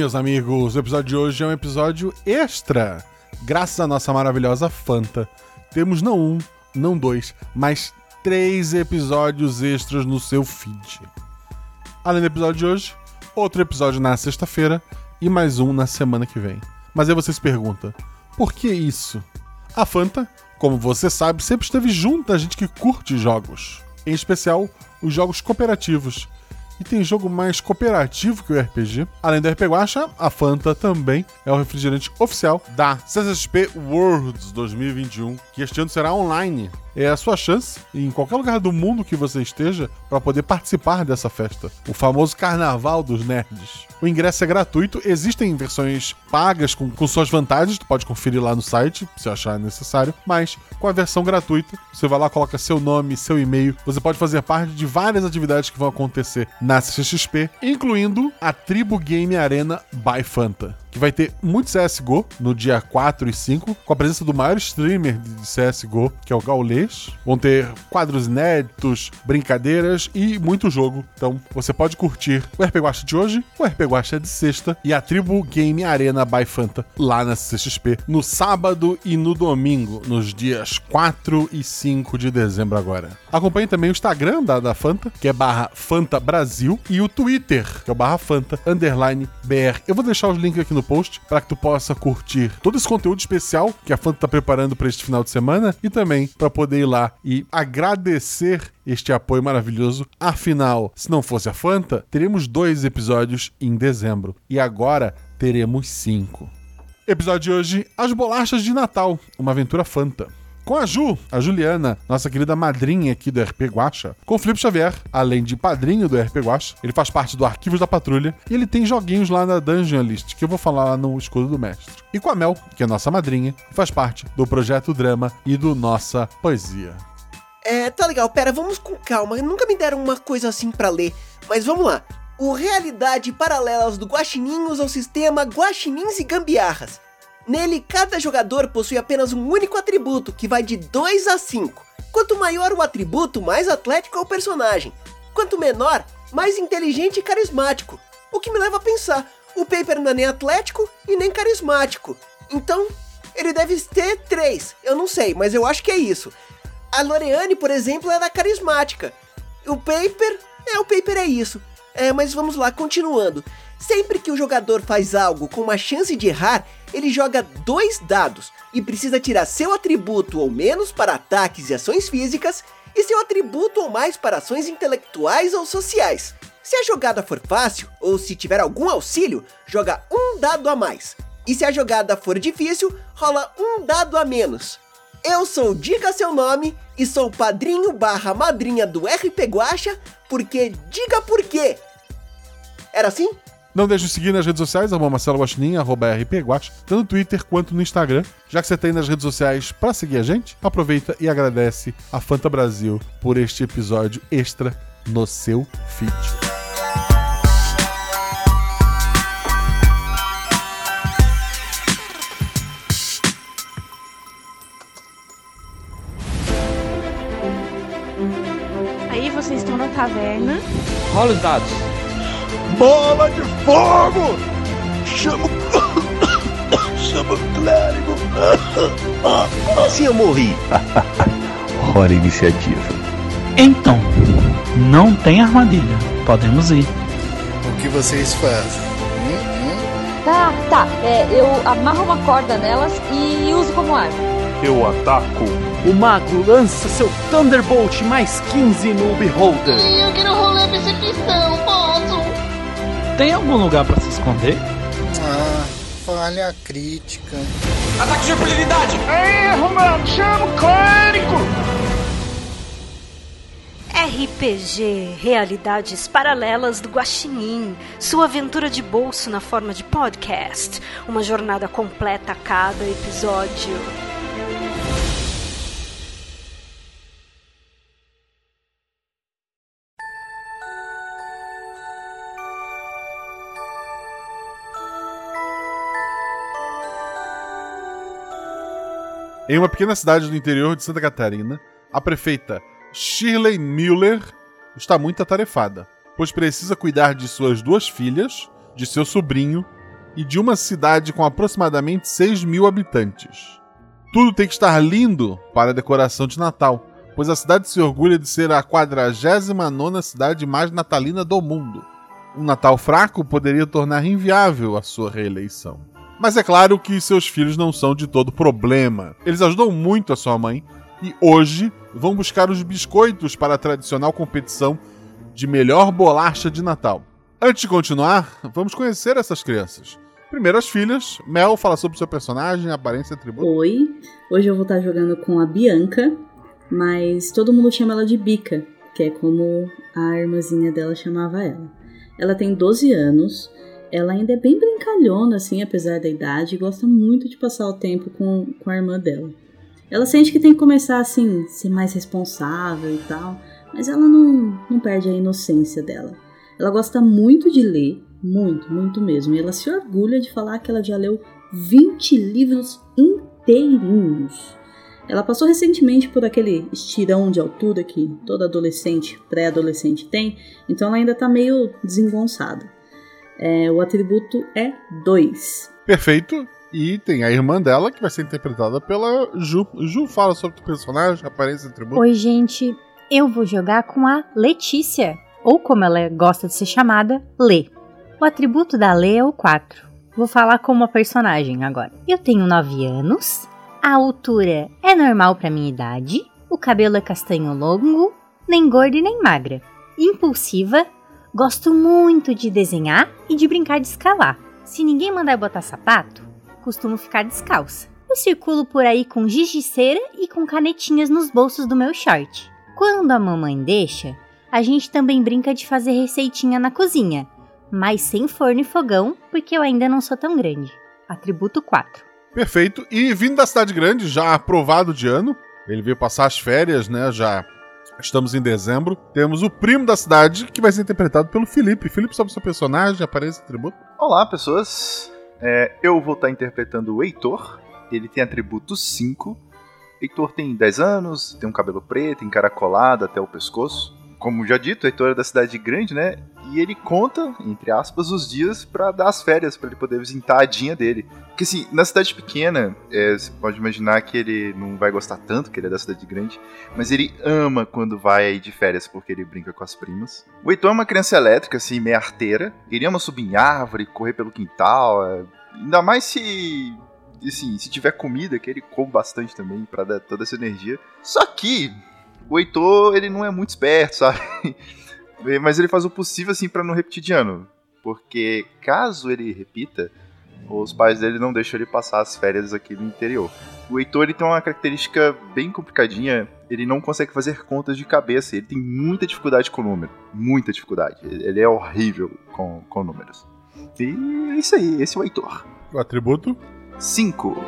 meus amigos, o episódio de hoje é um episódio extra. Graças à nossa maravilhosa Fanta, temos não um, não dois, mas 3 episódios extras no seu feed. Além do episódio de hoje, outro episódio na sexta-feira e mais um na semana que vem. Mas aí você se pergunta, por que isso? A Fanta, como você sabe, sempre esteve junto a gente que curte jogos. Em especial, os jogos cooperativos. E tem jogo mais cooperativo que o RPG. Além do RPGuaxa, a Fanta também é o refrigerante oficial da CCXP Worlds 2021, que este ano será online. É a sua chance, em qualquer lugar do mundo que você esteja, para poder participar dessa festa. O famoso Carnaval dos Nerds. O ingresso é gratuito, existem versões pagas com suas vantagens, tu pode conferir lá no site, se achar necessário, mas com a versão gratuita, você vai lá, coloca seu nome, seu e-mail, você pode fazer parte de várias atividades que vão acontecer na CCXP, incluindo a Tribu Game Arena by Fanta, que vai ter muito CSGO no dia 4 e 5, com a presença do maior streamer de CSGO, que é o Gaulês. Vão ter quadros inéditos, brincadeiras e muito jogo. Então, você pode curtir o RPGuaxa de hoje, o RPGuaxa de sexta e a Tribu Game Arena by Fanta lá na CCXP, no sábado e no domingo, nos dias 4 e 5 de dezembro agora. Acompanhe também o Instagram da Fanta, que é @FantaBrasil, e o Twitter, que é o /Fanta_BR. Eu vou deixar os links aqui no post para que tu possa curtir todo esse conteúdo especial que a Fanta está preparando para este final de semana e também para poder ir lá e agradecer este apoio maravilhoso. Afinal, se não fosse a Fanta, teríamos 2 episódios em dezembro e agora teremos 5. Episódio de hoje, As Bolachas de Natal, uma aventura Fanta. Com a Ju, a Juliana, nossa querida madrinha aqui do RPGuaxa. Com o Felipe Xavier, além de padrinho do RPGuaxa, ele faz parte do Arquivos da Patrulha e ele tem joguinhos lá na Dungeon List, que eu vou falar lá no Escudo do Mestre. E com a Mel, que é nossa madrinha, faz parte do Projeto Drama e do Nossa Poesia. Tá legal, pera, vamos com calma. Nunca me deram uma coisa assim pra ler, mas vamos lá. O Realidades Paralelas do Guaxinim usa o sistema Guaxinins e Gambiarras. Nele, cada jogador possui apenas um único atributo, que vai de 2 a 5. Quanto maior o atributo, mais atlético é o personagem. Quanto menor, mais inteligente e carismático. O que me leva a pensar, o Paper não é nem atlético e nem carismático. Então, ele deve ter 3, eu não sei, mas eu acho que é isso. A Loreane, por exemplo, era carismática. O Paper é isso. Mas vamos lá, continuando. Sempre que o jogador faz algo com uma chance de errar, ele joga 2 dados e precisa tirar seu atributo ou menos para ataques e ações físicas e seu atributo ou mais para ações intelectuais ou sociais. Se a jogada for fácil ou se tiver algum auxílio, joga 1 dado a mais. E se a jogada for difícil, rola 1 dado a menos. Eu sou Diga Seu Nome e sou padrinho /madrinha do RPGuaxa, porque diga por quê. Era assim? Não deixe de seguir nas redes sociais, @MarceloGuaxinim, @RPGuaxa, tanto no Twitter quanto no Instagram. Já que você tem nas redes sociais para seguir a gente, aproveita e agradece a Fanta Brasil por este episódio extra no seu feed. Aí vocês estão na taverna. Rola os dados. Bola de fogo! Chama o clérigo! Assim eu morri! Hora iniciativa. Então, não tem armadilha. Podemos ir. O que vocês fazem? Tá. Eu amarro uma corda nelas e uso como arma. Eu ataco. O mago lança seu Thunderbolt mais 15 no Beholder. Eu quero rolar percepção, posso? Tem algum lugar pra se esconder? Falha crítica. Ataque de impunidade! Erro, mano! Chama o clérigo! RPG, Realidades Paralelas do Guaxinim. Sua aventura de bolso na forma de podcast. Uma jornada completa a cada episódio. Em uma pequena cidade do interior de Santa Catarina, a prefeita Shirley Miller está muito atarefada, pois precisa cuidar de suas 2 filhas, de seu sobrinho e de uma cidade com aproximadamente 6 mil habitantes. Tudo tem que estar lindo para a decoração de Natal, pois a cidade se orgulha de ser a 49ª cidade mais natalina do mundo. Um Natal fraco poderia tornar inviável a sua reeleição. Mas é claro que seus filhos não são de todo problema. Eles ajudam muito a sua mãe e hoje vão buscar os biscoitos para a tradicional competição de melhor bolacha de Natal. Antes de continuar, vamos conhecer essas crianças. Primeiro as filhas. Mel, fala sobre o seu personagem, aparência, atributo. Oi, hoje eu vou estar jogando com a Bianca, mas todo mundo chama ela de Bica, que é como a irmãzinha dela chamava ela. Ela tem 12 anos, ela ainda é bem brincalhona, assim, apesar da idade, e gosta muito de passar o tempo com a irmã dela. Ela sente que tem que começar, assim, ser mais responsável e tal, mas ela não perde a inocência dela. Ela gosta muito de ler, muito, muito mesmo, e ela se orgulha de falar que ela já leu 20 livros inteirinhos. Ela passou recentemente por aquele estirão de altura que toda adolescente, pré-adolescente tem, então ela ainda tá meio desengonçada. O atributo é 2. Perfeito. E tem a irmã dela, que vai ser interpretada pela Ju. Ju, fala sobre o personagem, aparência e atributo. Oi, gente. Eu vou jogar com a Letícia, ou como ela gosta de ser chamada, Lê. O atributo da Lê é o 4. Vou falar como a personagem agora. Eu tenho 9 anos... A altura é normal para minha idade, o cabelo é castanho longo, nem gorda e nem magra. Impulsiva, gosto muito de desenhar e de brincar de escalar. Se ninguém mandar eu botar sapato, costumo ficar descalça. Eu circulo por aí com giz de cera e com canetinhas nos bolsos do meu short. Quando a mamãe deixa, a gente também brinca de fazer receitinha na cozinha, mas sem forno e fogão, porque eu ainda não sou tão grande. Atributo 4. Perfeito, e vindo da cidade grande, já aprovado de ano, ele veio passar as férias, né, já estamos em dezembro, temos o primo da cidade, que vai ser interpretado pelo Felipe. Felipe, sobre o seu personagem, aparência e atributo. Olá, pessoas, eu vou estar interpretando o Heitor, ele tem atributo 5, Heitor tem 10 anos, tem um cabelo preto, encaracolado até o pescoço. Como já dito, Heitor é da cidade grande, né, e ele conta, entre aspas, os dias pra dar as férias, pra ele poder visitar a dinha dele. Porque assim, na cidade pequena, você pode imaginar que ele não vai gostar tanto, que ele é da cidade grande, mas ele ama quando vai de férias, porque ele brinca com as primas. O Heitor é uma criança elétrica, assim, meio arteira, ele ama subir em árvore, correr pelo quintal, ainda mais se... assim, se tiver comida, que ele come bastante também, pra dar toda essa energia. Só que... o Heitor, ele não é muito esperto, sabe? Mas ele faz o possível, assim, pra não repetir de ano. Porque caso ele repita, os pais dele não deixam ele passar as férias aqui no interior. O Heitor, ele tem uma característica bem complicadinha. Ele não consegue fazer contas de cabeça. Ele tem muita dificuldade com número. Muita dificuldade. Ele é horrível com números. E é isso aí. Esse é o Heitor. O atributo? 5.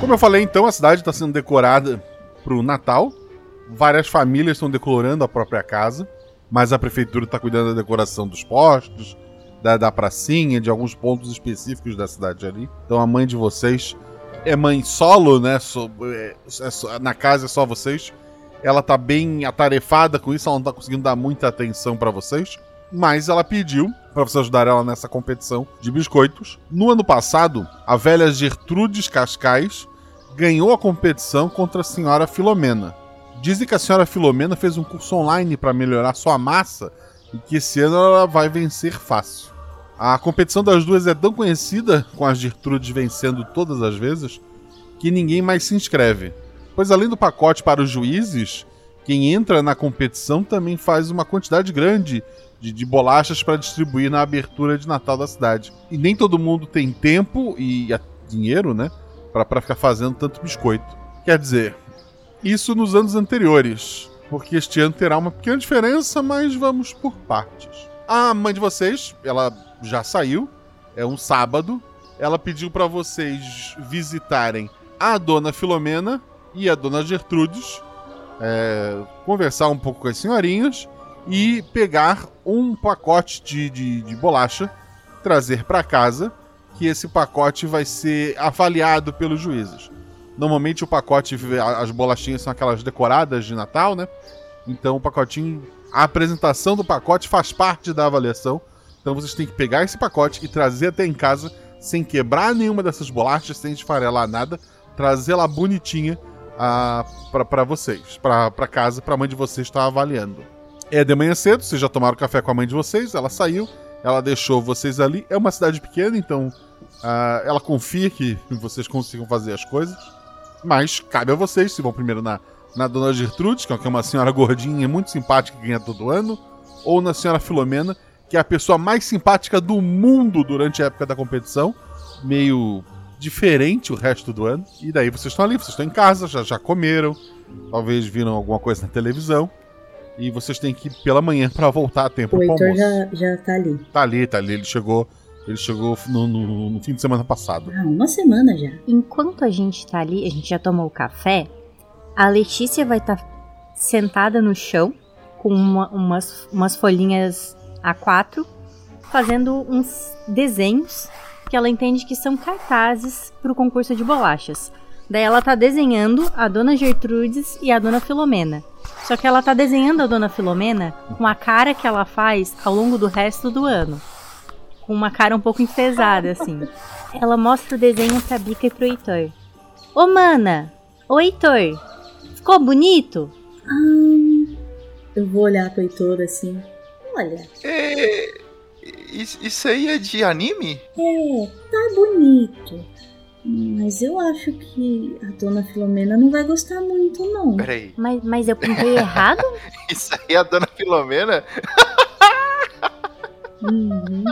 Como eu falei, então, a cidade está sendo decorada para o Natal. Várias famílias estão decorando a própria casa, mas a prefeitura está cuidando da decoração dos postos, da pracinha, de alguns pontos específicos da cidade ali. Então a mãe de vocês é mãe solo, né? Na casa é só vocês. Ela está bem atarefada com isso, ela não está conseguindo dar muita atenção para vocês. Mas ela pediu para vocês ajudar ela nessa competição de biscoitos. No ano passado, a velha Gertrudes Cascais ganhou a competição contra a senhora Filomena. Dizem que a senhora Filomena fez um curso online para melhorar sua massa e que esse ano ela vai vencer fácil. A competição das duas é tão conhecida, com as Gertrudes vencendo todas as vezes, que ninguém mais se inscreve. Pois além do pacote para os juízes, quem entra na competição também faz uma quantidade grande de bolachas para distribuir na abertura de Natal da cidade. E nem todo mundo tem tempo e dinheiro, né, para ficar fazendo tanto biscoito. Quer dizer, isso nos anos anteriores, porque este ano terá uma pequena diferença, mas vamos por partes. A mãe de vocês, ela já saiu, é um sábado, ela pediu para vocês visitarem a dona Filomena e a dona Gertrudes, conversar um pouco com as senhorinhas e pegar um pacote de bolacha, trazer para casa que esse pacote vai ser avaliado pelos juízes. Normalmente o pacote, as bolachinhas são aquelas decoradas de Natal, né? Então o pacotinho, a apresentação do pacote faz parte da avaliação. Então vocês têm que pegar esse pacote e trazer até em casa, sem quebrar nenhuma dessas bolachas, sem esfarelar nada, trazer lá bonitinha pra vocês, pra casa, pra mãe de vocês estar avaliando. É de manhã cedo, vocês já tomaram café com a mãe de vocês, ela saiu, ela deixou vocês ali. É uma cidade pequena, então ela confia que vocês consigam fazer as coisas, mas cabe a vocês, se vão primeiro na Dona Gertrudes, que é uma senhora gordinha, muito simpática, que ganha todo ano, ou na Senhora Filomena, que é a pessoa mais simpática do mundo durante a época da competição, meio diferente o resto do ano. E daí vocês estão ali, vocês estão em casa, já comeram, talvez viram alguma coisa na televisão, e vocês têm que ir pela manhã para voltar a tempo pro almoço. O Heitor já tá ali. Tá ali, ele chegou no fim de semana passado. Ah, uma semana já. Enquanto a gente tá ali, a gente já tomou o café, a Letícia vai estar sentada no chão, com umas folhinhas A4, fazendo uns desenhos que ela entende que são cartazes para o concurso de bolachas. Daí ela tá desenhando a Dona Gertrudes e a Dona Filomena. Só que ela tá desenhando a Dona Filomena com a cara que ela faz ao longo do resto do ano. Com uma cara um pouco enfesada, assim. Ela mostra o desenho pra Bica e pro Heitor. Ô, mana! Ô, Heitor! Ficou bonito? Eu vou olhar pro Heitor, assim. Olha. Isso aí é de anime? É, tá bonito. Mas eu acho que a Dona Filomena não vai gostar muito, não. Peraí. Mas eu pintei errado? Isso aí é a Dona Filomena? Uhum.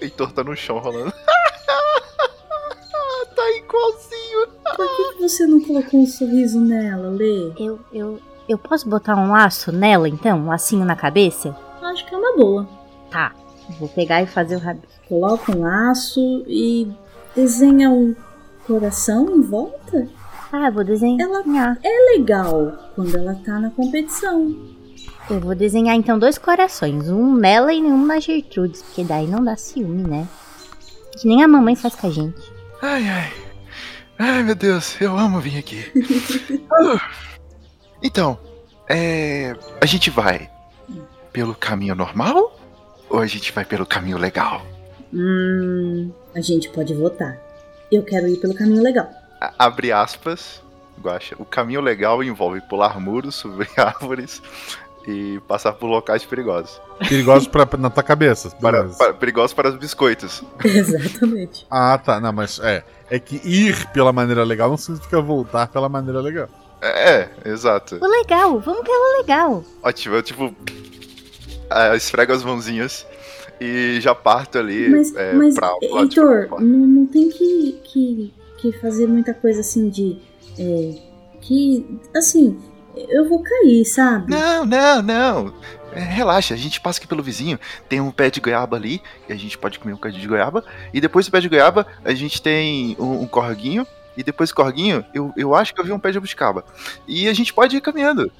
Heitor tá no chão rolando. Tá igualzinho. Por que você não colocou um sorriso nela, Lê? Eu posso botar um laço nela, então? Um lacinho na cabeça? Acho que é uma boa. Tá, vou pegar e fazer o rabisco. Coloca um laço e desenha um coração em volta. Ah, eu vou desenhar. Ela é legal quando ela tá na competição. Eu vou desenhar, então, 2 corações. Um nela e um na Gertrudes, porque daí não dá ciúme, né? Que nem a mamãe faz com a gente. Ai, meu Deus, eu amo vir aqui. Então, a gente vai pelo caminho normal ou a gente vai pelo caminho legal? A gente pode votar. Eu quero ir pelo caminho legal. Abre aspas, Guaxa. O caminho legal envolve pular muros, subir árvores e passar por locais perigosos. Perigosos na tua cabeça. Perigosos para os biscoitos. Exatamente. Ah, tá. Não, mas é que ir pela maneira legal não significa voltar pela maneira legal. É, exato. O legal, vamos pelo legal. Ótimo, eu esfrego as mãozinhas e já parto ali. Mas pra Heitor, não tem que fazer muita coisa assim de... assim, eu vou cair, sabe? Não. Relaxa, a gente passa aqui pelo vizinho. Tem um pé de goiaba ali, e a gente pode comer um pé de goiaba. E depois do pé de goiaba, a gente tem um corguinho. E depois do corguinho, eu acho que eu vi um pé de jabuticaba. E a gente pode ir caminhando.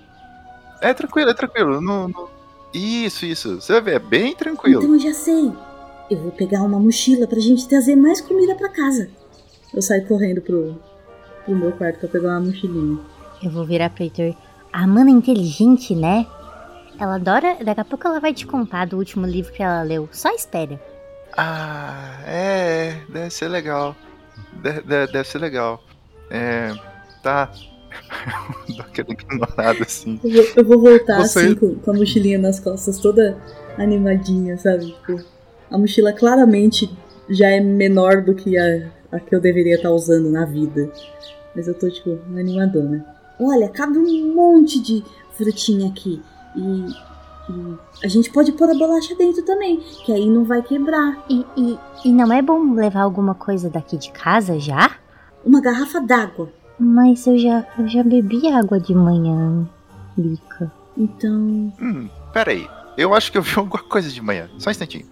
É tranquilo. Não... Isso. Você vai ver, é bem tranquilo. Então eu já sei. Eu vou pegar uma mochila pra gente trazer mais comida pra casa. Eu saio correndo pro meu quarto pra pegar uma mochilinha. Eu vou virar pro Heitor. A mana é inteligente, né? Ela adora... Daqui a pouco ela vai te contar do último livro que ela leu. Só espera. Deve ser legal. Deve ser legal. Tá. Dá aquela ignorada assim. Eu vou voltar assim com a mochilinha nas costas, toda animadinha, sabe? A mochila claramente já é menor do que a que eu deveria estar usando na vida. Mas eu tô, tipo, animadona. Olha, cabe um monte de frutinha aqui. E a gente pode pôr a bolacha dentro também, que aí não vai quebrar. E não é bom levar alguma coisa daqui de casa já? Uma garrafa d'água. Mas eu já bebi água de manhã, Bica. Então... peraí, eu acho que eu vi alguma coisa de manhã. Só um instantinho.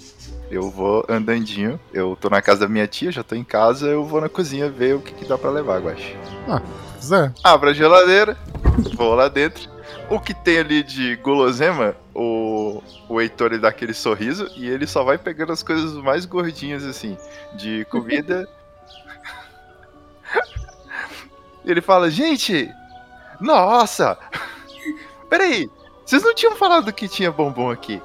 Eu vou andandinho, eu tô na casa da minha tia, já tô em casa, eu vou na cozinha ver o que dá pra levar, eu acho. Zé. Abro a geladeira, vou lá dentro. O que tem ali de guloseima, o Heitor dá aquele sorriso e ele só vai pegando as coisas mais gordinhas, assim, de comida. Ele fala, gente, nossa, peraí, vocês não tinham falado que tinha bombom aqui?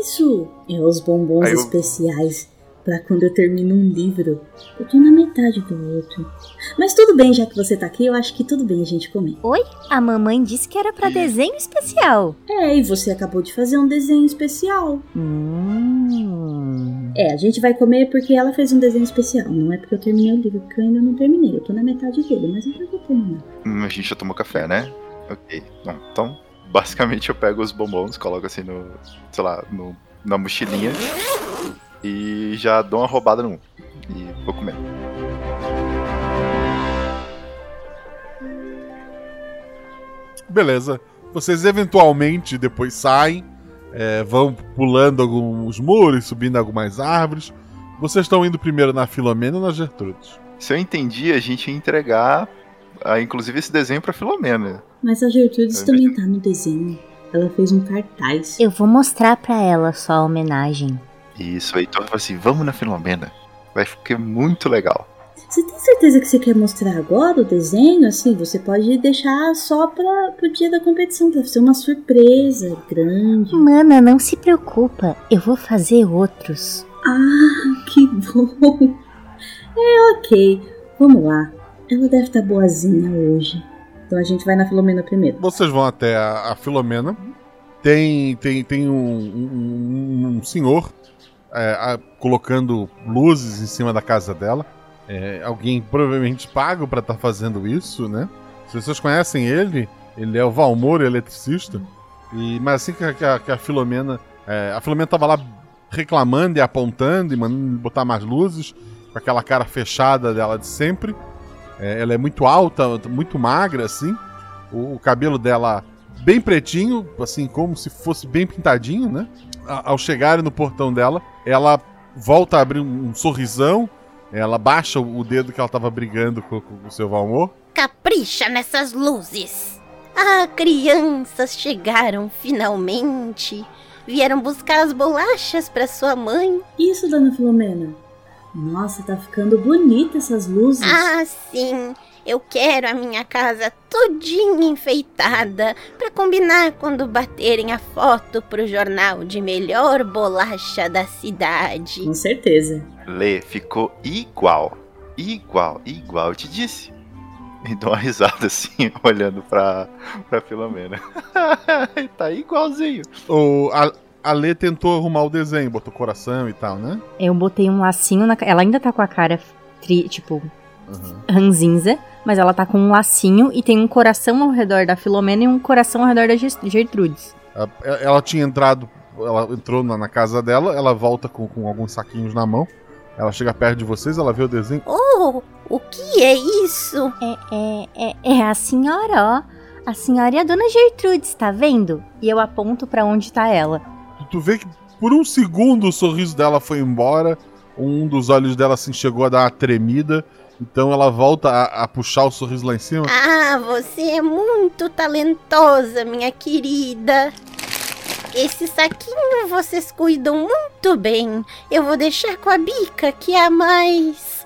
Isso, é os bombons especiais pra quando eu termino um livro. Eu tô na metade do outro. Mas tudo bem, já que você tá aqui, eu acho que tudo bem a gente comer. Oi? A mamãe disse que era pra desenho especial. É, e você acabou de fazer um desenho especial. É, a gente vai comer porque ela fez um desenho especial. Não é porque eu terminei o livro, porque eu ainda não terminei. Eu tô na metade dele, mas eu já vou terminar. A gente já tomou café, né? Ok. Bom, então, basicamente eu pego os bombons, coloco assim no, sei lá, no, na mochilinha e já dou uma roubada no e vou comer. Beleza, vocês eventualmente depois saem, vão pulando alguns muros, subindo algumas árvores. Vocês estão indo primeiro na Filomena ou na Gertrudes? Se eu entendi, a gente ia entregar, inclusive, esse desenho pra Filomena. Mas a Gertrudes também tá no desenho, ela fez um cartaz. Eu vou mostrar pra ela só a homenagem. Isso, aí então eu falo assim, vamos na Filomena, vai ficar muito legal. Você tem certeza que você quer mostrar agora o desenho? Assim, você pode deixar só para o dia da competição, para ser uma surpresa grande. Mana, não se preocupa, eu vou fazer outros. Ah, que bom. É, ok, vamos lá. Ela deve estar boazinha hoje. Então a gente vai na Filomena primeiro. Vocês vão até a Filomena. Tem um senhor colocando luzes em cima da casa dela. Alguém provavelmente pago pra estar fazendo isso, né? Se vocês conhecem ele é o Valmor, eletricista. Mas assim que a Filomena... a Filomena tava lá reclamando e apontando e mandando botar mais luzes, com aquela cara fechada dela de sempre. Ela é muito alta, muito magra, assim. O cabelo dela bem pretinho, assim, como se fosse bem pintadinho, né? Ao chegarem no portão dela, ela volta a abrir um sorrisão. Ela baixa o dedo que ela tava brigando com o seu Valmor. Capricha nessas luzes. Ah, crianças chegaram finalmente. Vieram buscar as bolachas pra sua mãe. Isso, dona Filomena. Nossa, tá ficando bonita essas luzes. Ah, sim. Eu quero a minha casa todinha enfeitada pra combinar quando baterem a foto pro jornal de melhor bolacha da cidade. Com certeza. Lê, ficou igual, eu te disse. E dou uma risada assim, olhando pra Filomena. Tá igualzinho. A Lê tentou arrumar o desenho, botou coração e tal, né? Eu botei um lacinho na... Ela ainda tá com a cara, ranzinza, mas ela tá com um lacinho e tem um coração ao redor da Filomena e um coração ao redor da Gertrudes. Ela tinha entrado... Ela entrou na casa dela, ela volta com alguns saquinhos na mão. Ela chega perto de vocês, ela vê o desenho. Oh, o que é isso? É a senhora, ó. A senhora e a dona Gertrudes, tá vendo? E eu aponto pra onde tá ela. Tu vê que por um segundo o sorriso dela foi embora. Um dos olhos dela assim, chegou a dar uma tremida. Então ela volta a puxar o sorriso lá em cima. Ah, você é muito talentosa, minha querida. Esse saquinho vocês cuidam muito bem. Eu vou deixar com a Bica, que é a mais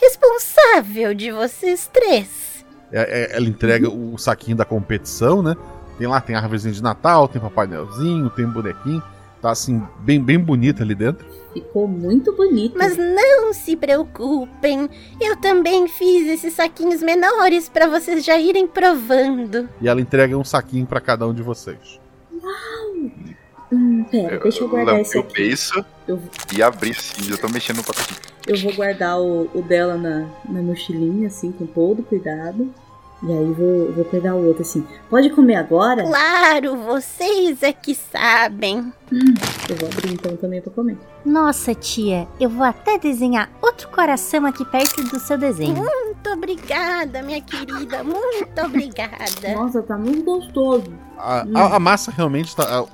responsável de vocês três. Ela entrega o saquinho da competição, né? Tem árvorezinha de Natal, tem Papai Noelzinho, tem bonequinho. Tá assim, bem, bem bonita ali dentro. Ficou muito bonito. Mas não se preocupem. Eu também fiz esses saquinhos menores pra vocês já irem provando. E ela entrega um saquinho pra cada um de vocês. Pera, deixa eu guardar esse aqui. Eu penso e abri sim, eu tô mexendo no pacotinho. Eu vou guardar o dela na mochilinha, assim, com todo cuidado. E aí vou pegar o outro, assim. Pode comer agora? Claro, vocês é que sabem. Eu vou abrir então também pra comer. Nossa, tia, eu vou até desenhar outro coração aqui perto do seu desenho. Muito obrigada, minha querida, muito obrigada. Nossa, tá muito gostoso. A massa realmente tá...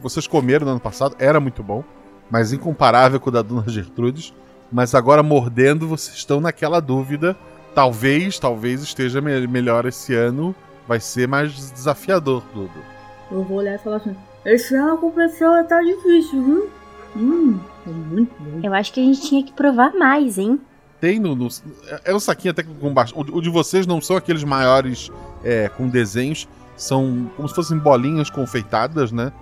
vocês comeram no ano passado, era muito bom, mas incomparável com o da dona Gertrudes. Mas agora mordendo, vocês estão naquela dúvida. Talvez esteja melhor esse ano. Vai ser mais desafiador tudo. Eu vou olhar e falar assim, Esse ano com o pessoal tá difícil, viu? É muito bom. Eu acho que a gente tinha que provar mais, hein? Tem no é um saquinho até com bastante. O de vocês não são aqueles maiores com desenhos. São como se fossem bolinhas confeitadas, né?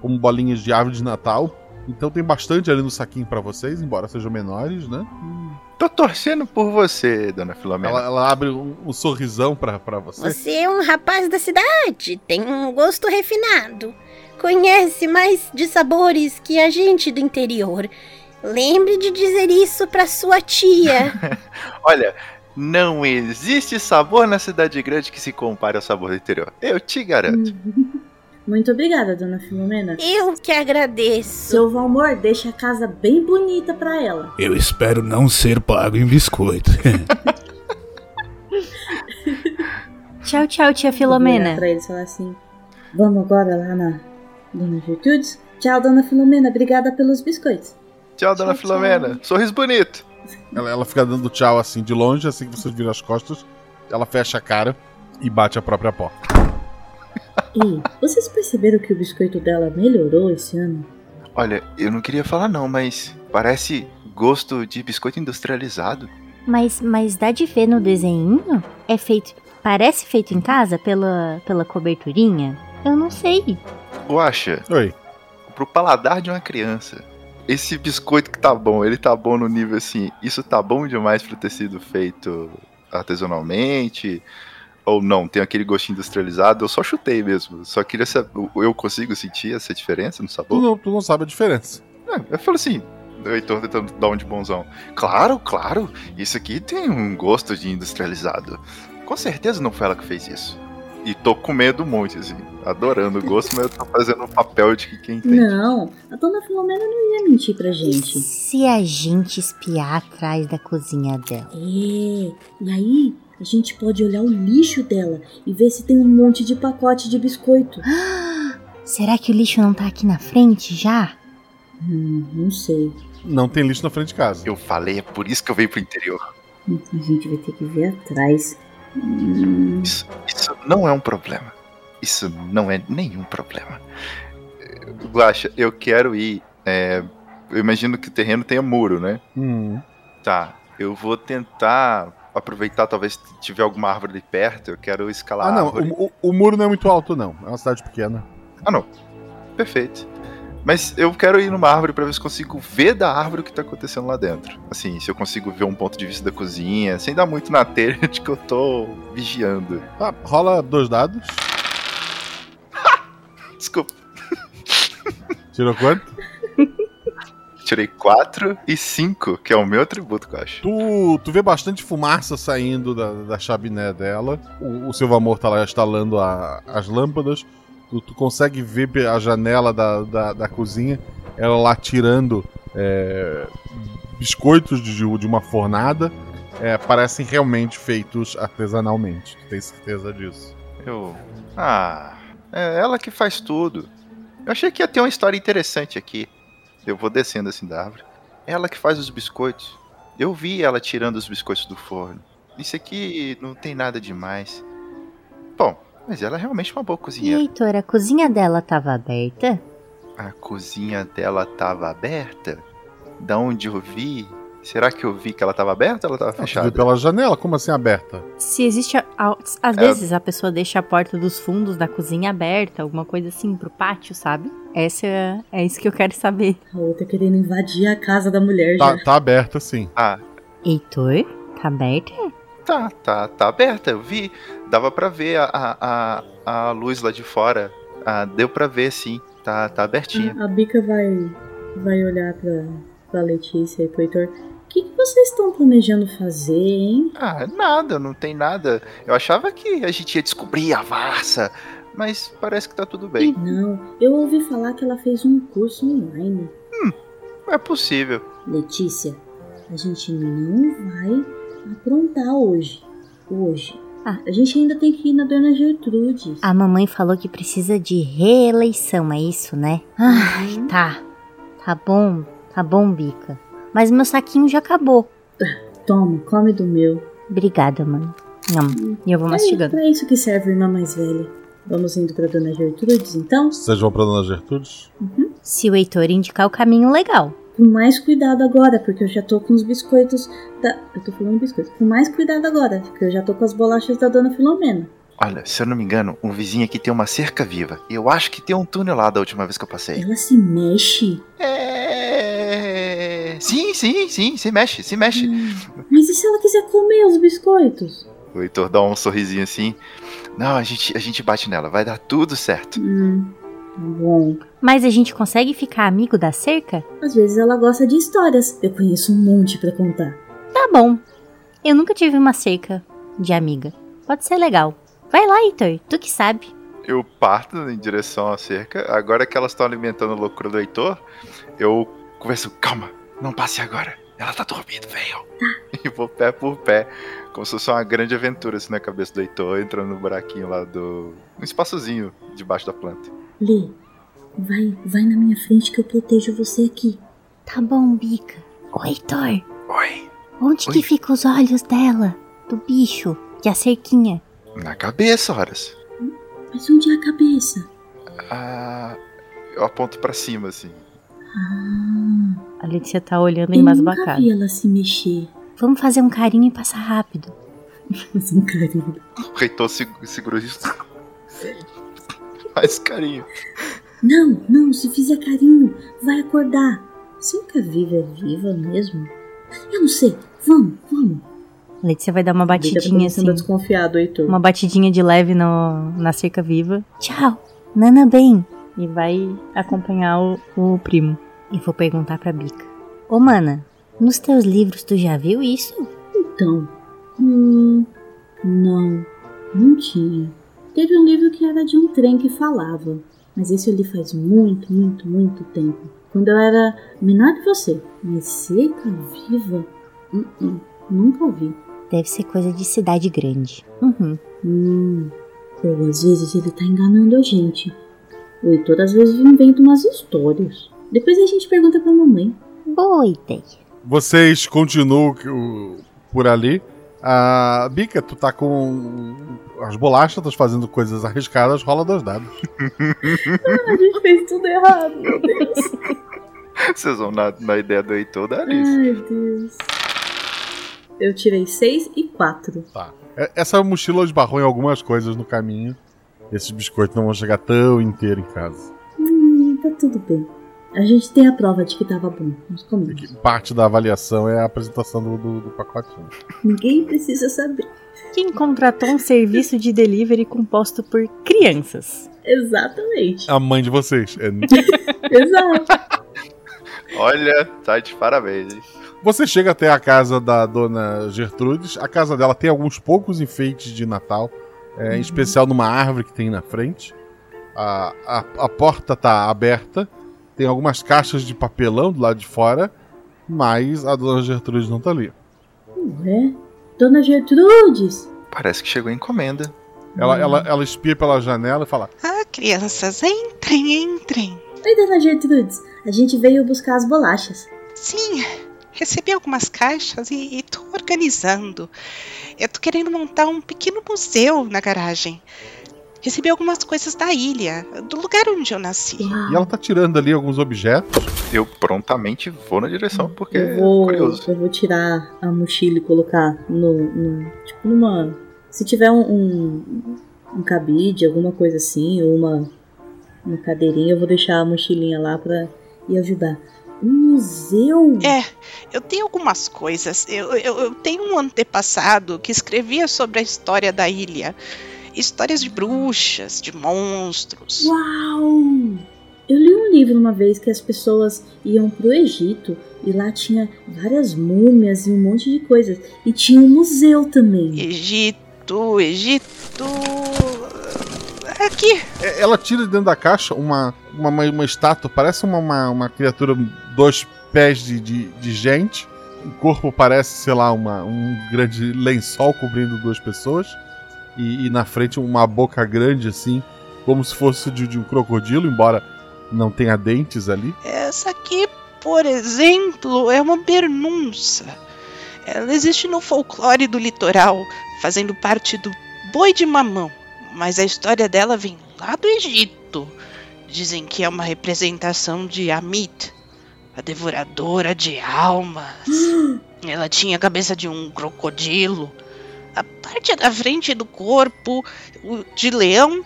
Como bolinhas de árvore de Natal. Então tem bastante ali no saquinho pra vocês, embora sejam menores, né? Tô torcendo por você, dona Filomena. Ela abre um sorrisão pra você. Você é um rapaz da cidade, tem um gosto refinado. Conhece mais de sabores que a gente do interior. Lembre de dizer isso pra sua tia. Olha, não existe sabor na cidade grande que se compare ao sabor do interior. Eu te garanto. Muito obrigada, dona Filomena. Eu que agradeço. Seu Valmor deixa a casa bem bonita pra ela. Eu espero não ser pago em biscoito. Tchau, tchau, tia Filomena. Pra eles falar assim, vamos agora lá na dona Virtudes. Tchau, dona Filomena, obrigada pelos biscoitos. Tchau, dona Filomena, sorriso bonito. Ela fica dando tchau assim de longe, assim que vocês viram as costas. Ela fecha a cara e bate a própria porta. E vocês perceberam que o biscoito dela melhorou esse ano? Olha, eu não queria falar não, mas parece gosto de biscoito industrializado. Mas dá de ver no desenho? É feito, parece feito em casa pela coberturinha? Eu não sei. Guaxa, oi. Pro paladar de uma criança, esse biscoito que tá bom, ele tá bom no nível assim, isso tá bom demais pra ter sido feito artesanalmente... Ou não, tem aquele gostinho industrializado, eu só chutei mesmo. Só queria saber, eu consigo sentir essa diferença no sabor? Tu não sabe a diferença. Eu falo assim, o Heitor tentando dar um de bonzão. Claro, isso aqui tem um gosto de industrializado. Com certeza não foi ela que fez isso. E tô comendo um monte, assim, adorando o gosto, mas eu tô fazendo um papel de quem entende. Não, a dona Filomena não ia mentir pra gente. E se a gente espiar atrás da cozinha dela? E aí... A gente pode olhar o lixo dela e ver se tem um monte de pacote de biscoito. Será que o lixo não tá aqui na frente já? Não sei. Não tem lixo na frente de casa. Eu falei, é por isso que eu veio pro interior. Então a gente vai ter que ver atrás. Isso não é um problema. Isso não é nenhum problema. Guaxa, eu quero ir. Eu imagino que o terreno tenha muro, né? Tá, eu vou tentar... aproveitar, talvez, se tiver alguma árvore ali perto, eu quero escalar a árvore. O muro não é muito alto, não. É uma cidade pequena. Não. Perfeito. Mas eu quero ir numa árvore pra ver se consigo ver da árvore o que tá acontecendo lá dentro. Assim, se eu consigo ver um ponto de vista da cozinha, sem dar muito na telha de que eu tô vigiando. Rola 2 dados. Desculpa. Tirou quanto? Tirei 4 e 5, que é o meu atributo, eu acho. Tu vê bastante fumaça saindo da chabiné dela. O seu Valmor tá lá instalando as lâmpadas. Tu consegue ver a janela da cozinha, ela lá tirando biscoitos de uma fornada. Parecem realmente feitos artesanalmente. Tu tem certeza disso? É ela que faz tudo. Eu achei que ia ter uma história interessante aqui. Eu vou descendo assim da árvore. Ela que faz os biscoitos. Eu vi ela tirando os biscoitos do forno. Isso aqui não tem nada demais. Bom, mas ela é realmente uma boa cozinheira. E Heitor, a cozinha dela tava aberta? A cozinha dela tava aberta? Da onde eu vi? Será que eu vi que ela tava aberta ou ela tava fechada? Eu vi pela janela, como assim aberta? Se existe... Às vezes a pessoa deixa a porta dos fundos da cozinha aberta, alguma coisa assim, pro pátio, sabe? É isso que eu quero saber. A outra querendo invadir a casa da mulher já. Tá aberta, sim. Heitor, tá aberta? Tá aberta, eu vi. Dava pra ver a luz lá de fora. Deu pra ver, sim. Tá abertinha. A Bica vai olhar pra Letícia e pro Heitor. O que vocês estão planejando fazer, hein? Nada, não tem nada. Eu achava que a gente ia descobrir a varsa. Mas parece que tá tudo bem. Não, eu ouvi falar que ela fez um curso online. É possível. Letícia, a gente não vai aprontar hoje. A gente ainda tem que ir na dona Gertrudes. A mamãe falou que precisa de reeleição, é isso, né? Tá. Tá bom, Bica. Mas meu saquinho já acabou. Toma, come do meu. Obrigada, mãe. E eu vou mastigando. É pra isso que serve a irmã mais velha. Vamos indo pra Dona Gertrudes, então? Vocês vão pra Dona Gertrudes? Uhum. Se o Heitor indicar o caminho, legal. Com mais cuidado agora, porque eu já tô com os biscoitos da... Eu tô falando biscoito. Com mais cuidado agora, porque eu já tô com as bolachas da Dona Filomena. Olha, se eu não me engano, um vizinho aqui tem uma cerca viva. Eu acho que tem um túnel lá da última vez que eu passei. Ela se mexe? É... Sim, se mexe. Mas e se ela quiser comer os biscoitos? O Heitor dá um sorrisinho assim. Não, a gente bate nela, vai dar tudo certo. Bom. Mas a gente consegue ficar amigo da cerca? Às vezes ela gosta de histórias. Eu conheço um monte pra contar. Tá bom. Eu nunca tive uma cerca de amiga. Pode ser legal. Vai lá, Heitor, tu que sabe. Eu parto em direção à cerca. Agora que elas estão alimentando a loucura do Heitor, eu converso, calma, não passe agora. Ela tá dormindo, velho. Tá. E vou pé por pé, como se fosse uma grande aventura assim na cabeça do Heitor, entrando no buraquinho lá do... Um espaçozinho debaixo da planta. Lê, vai na minha frente que eu protejo você aqui. Tá bom, Bica. Oi, Heitor. Oi. Onde que ficam os olhos dela? Do bicho, de a cerquinha. Na cabeça, horas. Mas onde é a cabeça? Ah, eu aponto pra cima, assim. Ah. A Letícia tá olhando embasbacada. Eu nunca vi ela se mexer. Vamos fazer um carinho e passar rápido. Fazer um carinho. O reitor segurou isso. Faz carinho. Não, se fizer carinho, vai acordar. Você nunca vive, é viva mesmo? Eu não sei, vamos. A Letícia vai dar uma batidinha assim. Desconfiado, Heitor. Uma batidinha de leve na cerca viva. Tchau, Nana bem. E vai acompanhar o primo. E vou perguntar pra Bica. Ô, Mana, nos teus livros tu já viu isso? Então, não tinha. Teve um livro que era de um trem que falava. Mas esse eu li faz muito, muito, muito tempo. Quando eu era menor que você. Mas cerca viva? Nunca ouvi. Deve ser coisa de cidade grande. Uhum. Pô, às vezes ele tá enganando a gente. O Heitor às vezes inventa umas histórias. Depois a gente pergunta pra mamãe. Boa ideia. Vocês continuam por ali. Ah, Bica, tu tá com as bolachas, tá fazendo coisas arriscadas, rola 2 dados. A gente fez tudo errado, meu Deus. Vocês vão na ideia do Heitor da Alice. Ai, Deus. Eu tirei 6 e 4. Tá. Essa mochila esbarrou em algumas coisas no caminho. Esses biscoitos não vão chegar tão inteiro em casa. Tá tudo bem. A gente tem a prova de que tava bom. Vamos comer. Parte da avaliação é a apresentação do pacotinho. Ninguém precisa saber. Quem contratou um serviço de delivery composto por crianças? Exatamente. A mãe de vocês. Exato. Olha, tá de parabéns, hein? Você chega até a casa da Dona Gertrudes. A casa dela tem alguns poucos enfeites de Natal, em especial numa árvore que tem na frente. A porta tá aberta. Tem algumas caixas de papelão do lado de fora, mas a Dona Gertrudes não tá ali. Ué? Dona Gertrudes? Parece que chegou a encomenda. Ela espia pela janela e fala... Ah, crianças, entrem. Oi, Dona Gertrudes. A gente veio buscar as bolachas. Sim... Recebi algumas caixas e estou organizando. Eu estou querendo montar um pequeno museu na garagem. Recebi algumas coisas da ilha, do lugar onde eu nasci. E ela está tirando ali alguns objetos. Eu prontamente vou na direção, porque é curioso. Eu vou tirar a mochila e colocar tipo numa... Se tiver um cabide, alguma coisa assim, ou uma cadeirinha, eu vou deixar a mochilinha lá para ir ajudar. Um museu? É, eu tenho algumas coisas. Eu tenho um antepassado que escrevia sobre a história da ilha. Histórias de bruxas, de monstros. Uau! Eu li um livro uma vez que as pessoas iam pro Egito e lá tinha várias múmias e um monte de coisas. E tinha um museu também. Egito... Aqui. Ela tira de dentro da caixa uma estátua, parece uma criatura, 2 pés de gente. O corpo parece, sei lá, um grande lençol cobrindo 2 pessoas. E na frente uma boca grande, assim, como se fosse de um crocodilo, embora não tenha dentes ali. Essa aqui, por exemplo, é uma pernunça. Ela existe no folclore do litoral, fazendo parte do boi de mamão. mas a história dela vem lá do Egito. Dizem que é uma representação de Ammit, a devoradora de almas. Ela tinha a cabeça de um crocodilo, a parte da frente do corpo de leão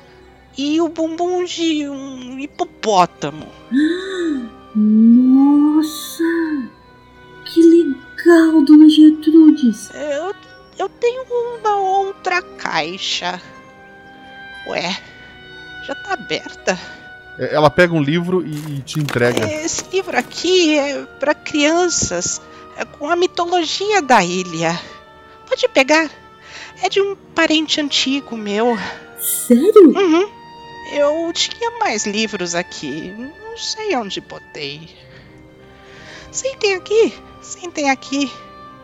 e o bumbum de um hipopótamo. Nossa! Que legal, dona Gertrudes! Eu tenho uma outra caixa. Ué, já tá aberta. Ela pega um livro e te entrega. Esse livro aqui é pra crianças, é com a mitologia da ilha. Pode pegar. É de um parente antigo meu. Sério? Uhum. Eu tinha mais livros aqui. Não sei onde botei. Sentem aqui. Sentem aqui.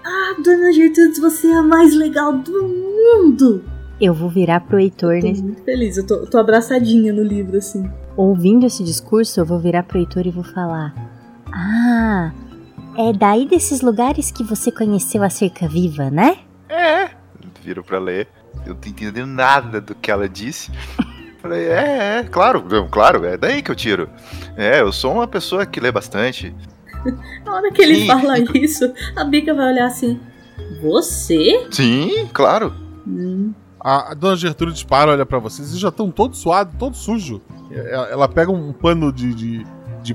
Ah, dona Gertrudes, você é a mais legal do mundo. Eu vou virar pro Heitor, né? Tô muito feliz. Eu tô abraçadinha no livro, assim. Ouvindo esse discurso, eu vou virar pro Heitor e vou falar: ah, é daí desses lugares que você conheceu a cerca viva, né? É. Viro pra ler. Eu não tô entendendo nada do que ela disse. Falei, claro, é daí que eu tiro. É, eu sou uma pessoa que lê bastante. Na hora que ele fala isso, a Bica vai olhar assim: você? Sim, claro. A dona Gertrudes para, olha pra vocês e já estão todos suados, todos sujos. Ela pega um pano de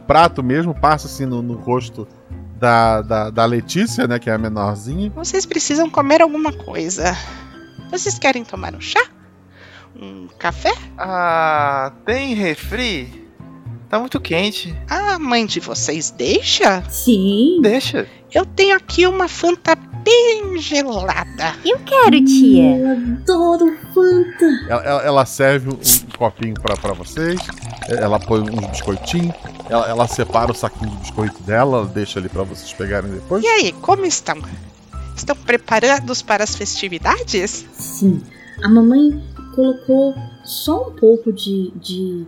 prato mesmo, passa assim no rosto da Letícia, né, que é a menorzinha. Vocês precisam comer alguma coisa. Vocês querem tomar um chá? Um café? Ah, tem refri? Tá muito quente. Ah, mãe de vocês deixa? Sim. Deixa. Eu tenho aqui uma Fanta bem gelada. Eu quero, tia. Eu adoro Fanta. Ela serve um copinho pra vocês. Ela põe uns biscoitinhos. Ela separa o saquinho de biscoito dela, deixa ali pra vocês pegarem depois. E aí, como estão? Estão preparados para as festividades? Sim. A mamãe colocou só um pouco de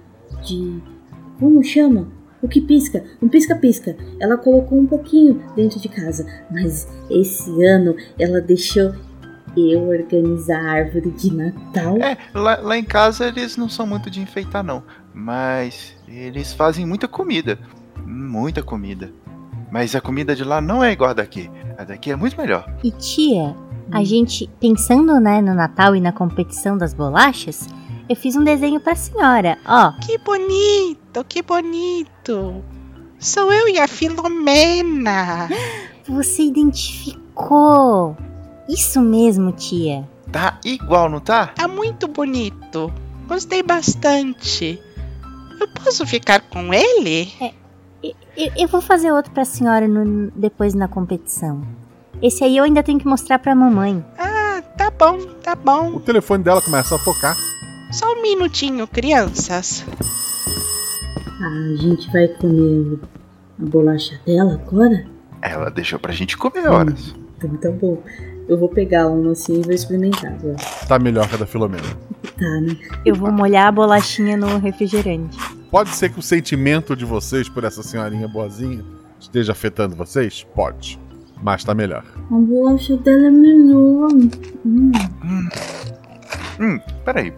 como chama? O que pisca? Um pisca-pisca. Ela colocou um pouquinho dentro de casa. Mas esse ano ela deixou eu organizar a árvore de Natal. É, lá em casa eles não são muito de enfeitar, não. Mas eles fazem muita comida. Muita comida. Mas a comida de lá não é igual a daqui. A daqui é muito melhor. E tia, a gente, pensando, né, no Natal e na competição das bolachas, eu fiz um desenho pra senhora, ó. Que bonito, que bonito. Sou eu e a Filomena. Você identificou. Isso mesmo, tia. Tá igual, não tá? Tá muito bonito. Gostei bastante. Eu posso ficar com ele? É. Eu vou fazer outro pra senhora depois na competição. Esse aí eu ainda tenho que mostrar pra mamãe. Ah, tá bom, tá bom. O telefone dela começa a tocar. Só um minutinho, crianças. A gente vai comer a bolacha dela agora? Ela deixou pra gente comer horas. Então tá bom. Eu vou pegar uma assim e vou experimentar agora. Tá melhor que a da Filomena. Tá, né? Eu vou molhar a bolachinha no refrigerante. Pode ser que o sentimento de vocês por essa senhorinha boazinha esteja afetando vocês? Pode. Mas tá melhor. A bolacha dela é melhor. Peraí.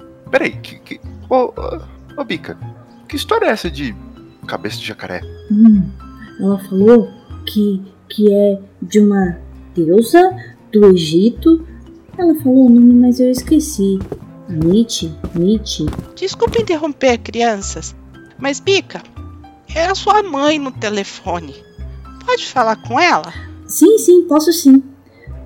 Ô, Bica, que história é essa de cabeça de jacaré? Ela falou que é de uma deusa do Egito. Ela falou o nome, mas eu esqueci. Ammit. Desculpa interromper, crianças. Mas, Bica, é a sua mãe no telefone. Pode falar com ela? Sim, posso sim.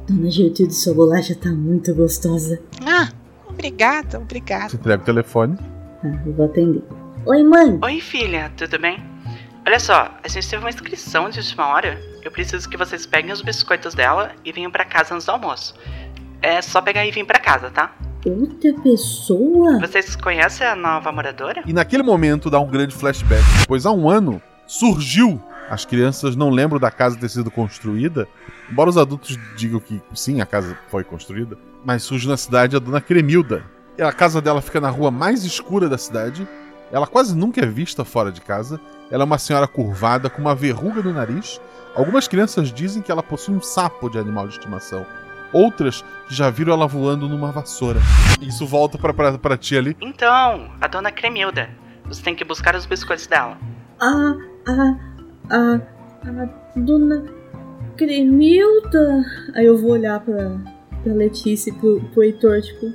Dona Gertrude, sua bolacha tá muito gostosa. Ah, obrigada. Você entrega o telefone. Ah, eu vou atender. Oi, mãe. Oi, filha, tudo bem? Olha só, a gente teve uma inscrição de última hora. Eu preciso que vocês peguem os biscoitos dela e venham pra casa antes do almoço. É só pegar e vir pra casa, tá? Outra pessoa? Vocês conhecem a nova moradora? E naquele momento dá um grande flashback. Pois há um ano surgiu. As crianças não lembram da casa ter sido construída. Embora os adultos digam que sim, a casa foi construída. Mas surge na cidade a dona Cremilda. A casa dela fica na rua mais escura da cidade. Ela quase nunca é vista fora de casa. Ela é uma senhora curvada com uma verruga no nariz. Algumas crianças dizem que ela possui um sapo de animal de estimação. outras que já viram ela voando numa vassoura. Isso volta pra tia ali. Então, a dona Cremilda. Você tem que buscar os biscoitos dela. A dona Cremilda. Aí eu vou olhar pra Letícia e pro Heitor, tipo...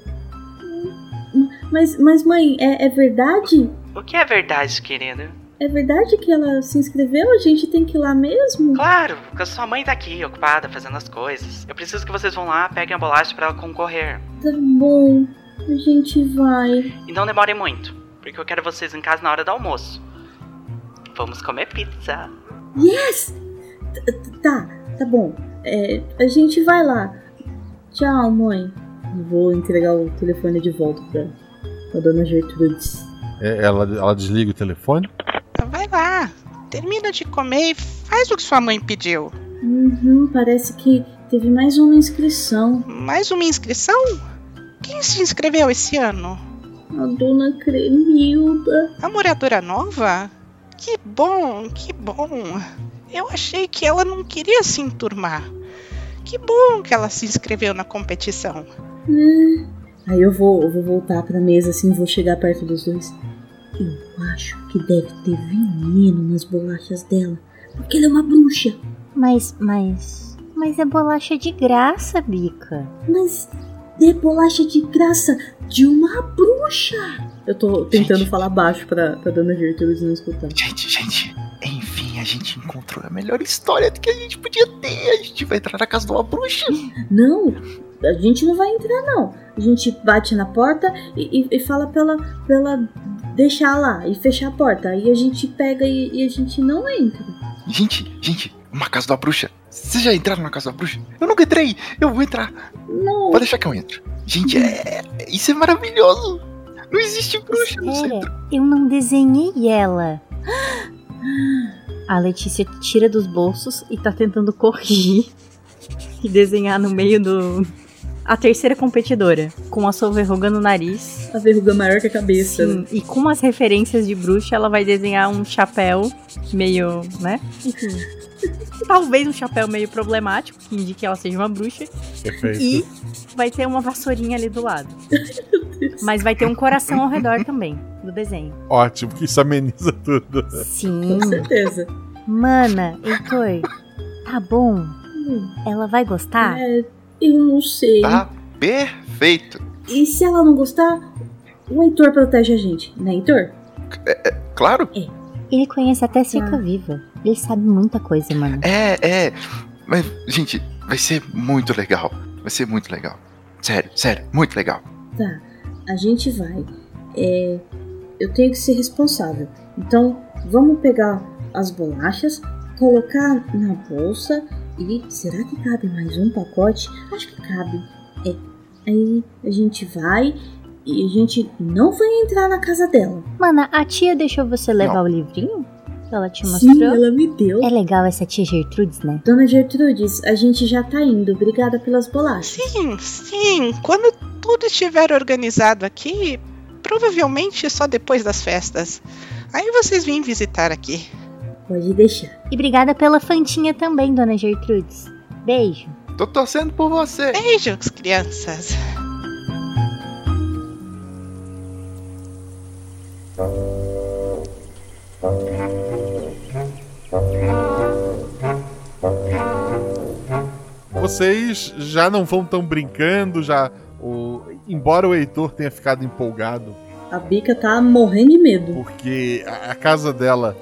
Mas mãe, é verdade? O que é verdade, querida? É verdade que ela se inscreveu? A gente tem que ir lá mesmo? Claro, porque a sua mãe tá aqui, ocupada, fazendo as coisas. Eu preciso que vocês vão lá, peguem a bolacha pra ela concorrer. Tá bom, a gente vai. E não demorem muito, porque eu quero vocês em casa na hora do almoço. Vamos comer pizza. Yes! Tá bom. A gente vai lá. Tchau, mãe. Vou entregar o telefone de volta pra dona Gertrudes. Ela desliga o telefone? Vai lá, termina de comer e faz o que sua mãe pediu. Uhum, parece que teve mais uma inscrição. Mais uma inscrição? Quem se inscreveu esse ano? A dona Cremilda. A moradora nova? Que bom, que bom. Eu achei que ela não queria se enturmar. Que bom que ela se inscreveu na competição. Aí eu vou voltar pra mesa assim, vou chegar perto dos dois. Eu acho que deve ter veneno nas bolachas dela, porque ela é uma bruxa. Mas é bolacha de graça, Bica. Mas é bolacha de graça de uma bruxa. Eu tô tentando falar baixo pra dona Gertrudes não escutar. Gente, enfim, a gente encontrou a melhor história que a gente podia ter. A gente vai entrar na casa de uma bruxa. Não, a gente não vai entrar não. A gente bate na porta e fala pela deixar lá e fechar a porta. Aí a gente pega e a gente não entra. Gente, uma casa da bruxa. Vocês já entraram na casa da bruxa? Eu nunca entrei, eu vou entrar. Não. Pode deixar que eu entro. Gente, isso é maravilhoso. Não existe bruxa no centro. Eu não desenhei ela. A Letícia tira dos bolsos e tá tentando correr e desenhar no meio do... A terceira competidora, com a sua verruga no nariz. A verruga maior que a cabeça. Sim, né? E com as referências de bruxa, ela vai desenhar um chapéu meio, né? Enfim. Talvez um chapéu meio problemático, que indique que ela seja uma bruxa. Perfeito. E vai ter uma vassourinha ali do lado. Mas vai ter um coração ao redor também, do desenho. Ótimo, que isso ameniza tudo. Sim. Com certeza. Mana, Heitor, tá bom? Ela vai gostar? Eu não sei. Tá perfeito. E se ela não gostar, o Heitor protege a gente, né, Heitor? Claro. Ele conhece até Cerca Viva. Ele sabe muita coisa, mano. Mas, gente, vai ser muito legal. Vai ser muito legal. Sério, muito legal. Tá, a gente vai. Eu tenho que ser responsável. Então, vamos pegar as bolachas, colocar na bolsa... E será que cabe mais um pacote? Acho que cabe. Aí a gente vai e a gente não vai entrar na casa dela. Mana, a tia deixou você levar o livrinho? Ela te mostrou? Sim, ela me deu. É legal essa tia Gertrudes, né? Dona Gertrudes, a gente já tá indo. Obrigada pelas bolachas. Sim. Quando tudo estiver organizado aqui, provavelmente só depois das festas. Aí vocês vêm visitar aqui. Pode deixar. E obrigada pela fantinha também, dona Gertrudes. Beijo. Tô torcendo por você. Beijos, crianças. Vocês já não vão tão brincando, embora o Heitor tenha ficado empolgado. A Bica tá morrendo de medo. Porque a casa dela...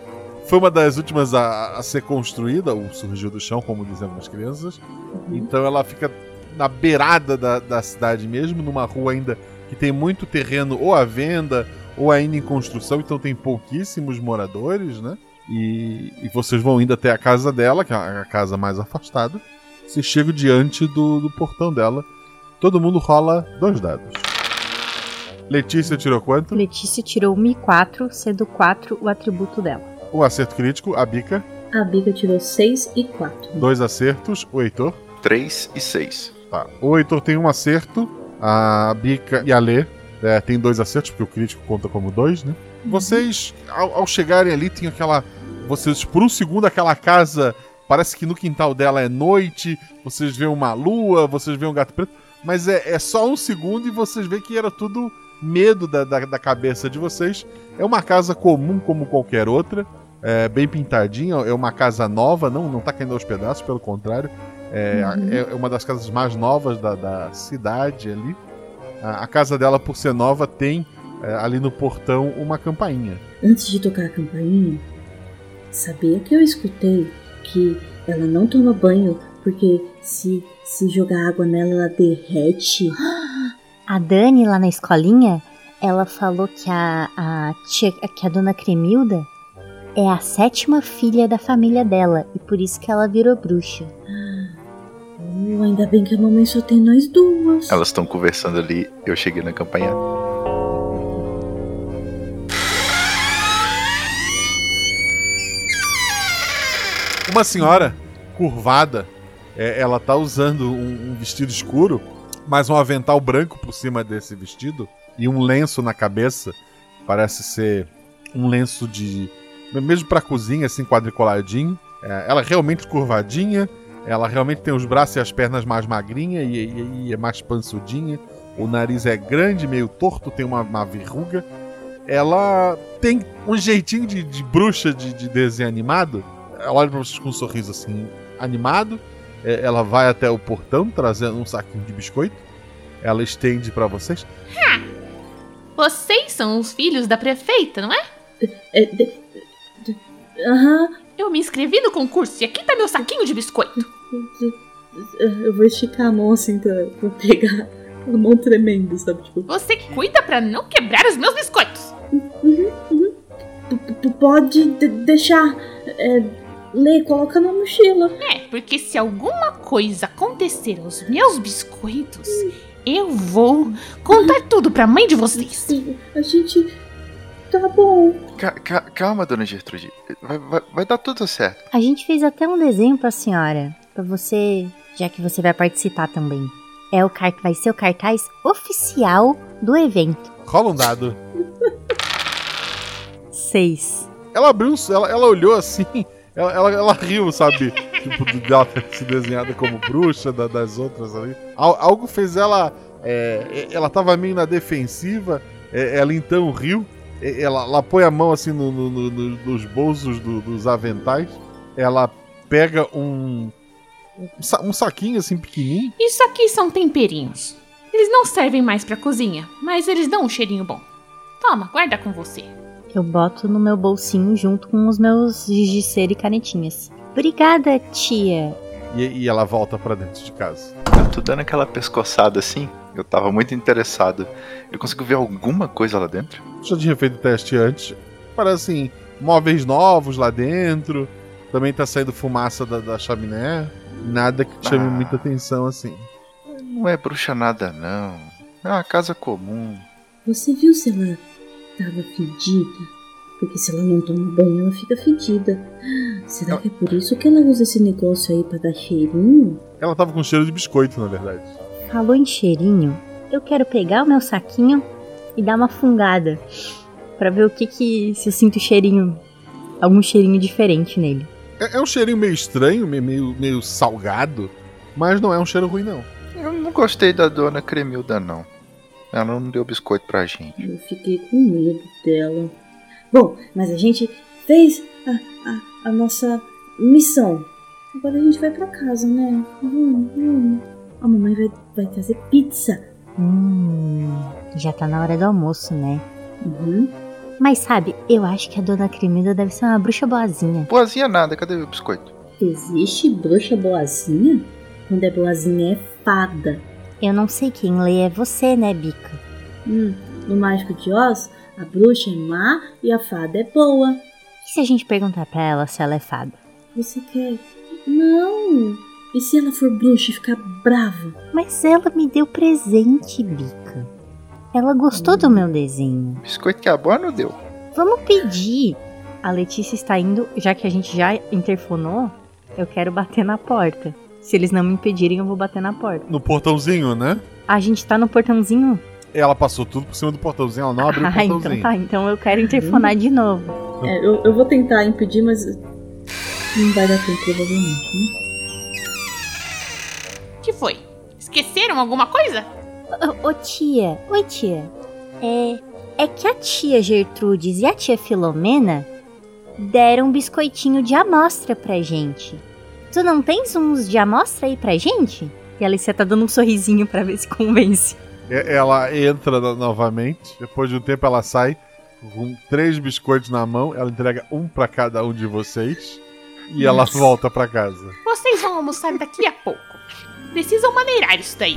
Foi uma das últimas a ser construída, ou surgiu do chão, como dizem algumas crianças. Então ela fica na beirada da cidade mesmo, numa rua ainda que tem muito terreno ou à venda, ou ainda em construção, então tem pouquíssimos moradores, né? E vocês vão indo até a casa dela, que é a casa mais afastada. Vocês chegam diante do portão dela. Todo mundo rola 2 dados. Letícia tirou quanto? Letícia tirou 1 e 4, sendo 4 o atributo dela. Um acerto crítico, a Bica. A Bica tirou 6 e 4. 2 acertos, o Heitor. 3 e 6. Tá. O Heitor tem 1 acerto, a Bica e a Lê tem 2 acertos, porque o crítico conta como 2, né? Vocês, ao chegarem ali, tinha aquela... Vocês, por um segundo, aquela casa Parece que no quintal dela é noite, vocês veem uma lua, vocês veem um gato preto, mas é só um segundo e vocês veem que era tudo medo da cabeça de vocês. É uma casa comum como qualquer outra, bem pintadinha, é uma casa nova, não tá caindo aos pedaços, pelo contrário. É uma das casas mais novas da cidade ali. A casa dela, por ser nova, tem ali no portão uma campainha. Antes de tocar a campainha, sabia que eu escutei que ela não toma banho porque se jogar água nela, ela derrete. A Dani, lá na escolinha, ela falou que a dona Cremilda é a 7ª filha da família dela e por isso que ela virou bruxa. Ainda bem que a mamãe só tem nós duas. Elas estão conversando ali, eu cheguei na campainha. Uma senhora curvada, ela tá usando um vestido escuro, mas um avental branco por cima desse vestido e um lenço na cabeça. Parece ser um lenço de... mesmo pra cozinha, assim, quadricoladinho. Ela é realmente curvadinha, ela realmente tem os braços e as pernas mais magrinhas e é mais pançudinha. O nariz é grande, meio torto, tem uma verruga. Ela tem um jeitinho de bruxa de desenho animado. Ela olha pra vocês com um sorriso assim, animado. Ela vai até o portão, trazendo um saquinho de biscoito. Ela estende pra vocês. Vocês são os filhos da prefeita, não é? Aham. Eu me inscrevi no concurso e aqui tá meu saquinho de biscoito. Eu vou esticar a mão assim pra pegar. A mão tremendo, sabe? Tipo... Você cuida pra não quebrar os meus biscoitos. Uhum. Pode deixar... Lê, coloca na mochila. Porque se alguma coisa acontecer aos meus biscoitos, eu vou contar tudo pra mãe de vocês. A gente... Tá bom. Calma, dona Gertrude. Vai dar tudo certo. A gente fez até um desenho pra senhora. Pra você, já que você vai participar também. Vai ser o cartaz oficial do evento. Rola um dado. 6. Ela abriu, ela olhou assim, ela riu, sabe? Tipo, dela se desenhada como bruxa, das outras ali. Algo fez ela... ela tava meio na defensiva, ela então riu, ela põe a mão assim nos bolsos dos aventais, ela pega um saquinho assim pequenininho. Isso aqui são temperinhos. Eles não servem mais pra cozinha, mas eles dão um cheirinho bom. Toma, guarda com você. Eu boto no meu bolsinho junto com os meus giz de cera e canetinhas. Obrigada, tia. E ela volta pra dentro de casa. Eu tô dando aquela pescoçada assim. Eu tava muito interessado. Eu consigo ver alguma coisa lá dentro? Já tinha feito o teste antes. Parece assim, móveis novos lá dentro. Também tá saindo fumaça da chaminé. Nada que chame muita atenção assim. Não é bruxa nada, não. É uma casa comum. Você viu, sei lá... Tava fedida, porque se ela não toma banho, ela fica fedida. Será que é por isso que ela usa esse negócio aí pra dar cheirinho? Ela tava com cheiro de biscoito, na verdade. Falou em cheirinho, eu quero pegar o meu saquinho e dar uma fungada pra ver o que se eu sinto cheirinho, algum cheirinho diferente nele. É um cheirinho meio estranho, meio salgado, mas não é um cheiro ruim, não. Eu não gostei da dona Cremilda, não. Ela não deu biscoito pra gente. Eu fiquei com medo dela. Bom, mas a gente fez a nossa missão. Agora a gente vai pra casa, né? A mamãe vai trazer pizza. Já tá na hora do almoço, né? Mas sabe, eu acho que a dona Cremilda deve ser uma bruxa boazinha. Boazinha nada, cadê o biscoito? Existe bruxa boazinha? Quando é boazinha é fada. Eu não sei quem lê é você, né, Bica? No Mágico de Oz, a bruxa é má e a fada é boa. E se a gente perguntar pra ela se ela é fada? Você quer? Não! E se ela for bruxa e ficar brava? Mas ela me deu presente, Bica. Ela gostou do meu desenho. Biscoito que a boa não deu. Vamos pedir. A Letícia está indo, já que a gente já interfonou, eu quero bater na porta. Se eles não me impedirem, eu vou bater na porta. No portãozinho, né? A gente tá no portãozinho? Ela passou tudo por cima do portãozinho, ela não abriu o portãozinho. Então tá, então eu quero interfonar de novo. Eu vou tentar impedir, mas... Não vai dar tempo, provavelmente, né? O que foi? Esqueceram alguma coisa? Ô tia. Oi, tia. É que a tia Gertrudes e a tia Filomena deram um biscoitinho de amostra pra gente. Tu não tens uns de amostra aí pra gente? E a Alicia tá dando um sorrisinho pra ver se convence. Ela entra novamente, depois de um tempo ela sai com 3 biscoitos na mão, ela entrega um pra cada um de vocês e ela volta pra casa. Vocês vão almoçar daqui a pouco. Precisam maneirar isso daí.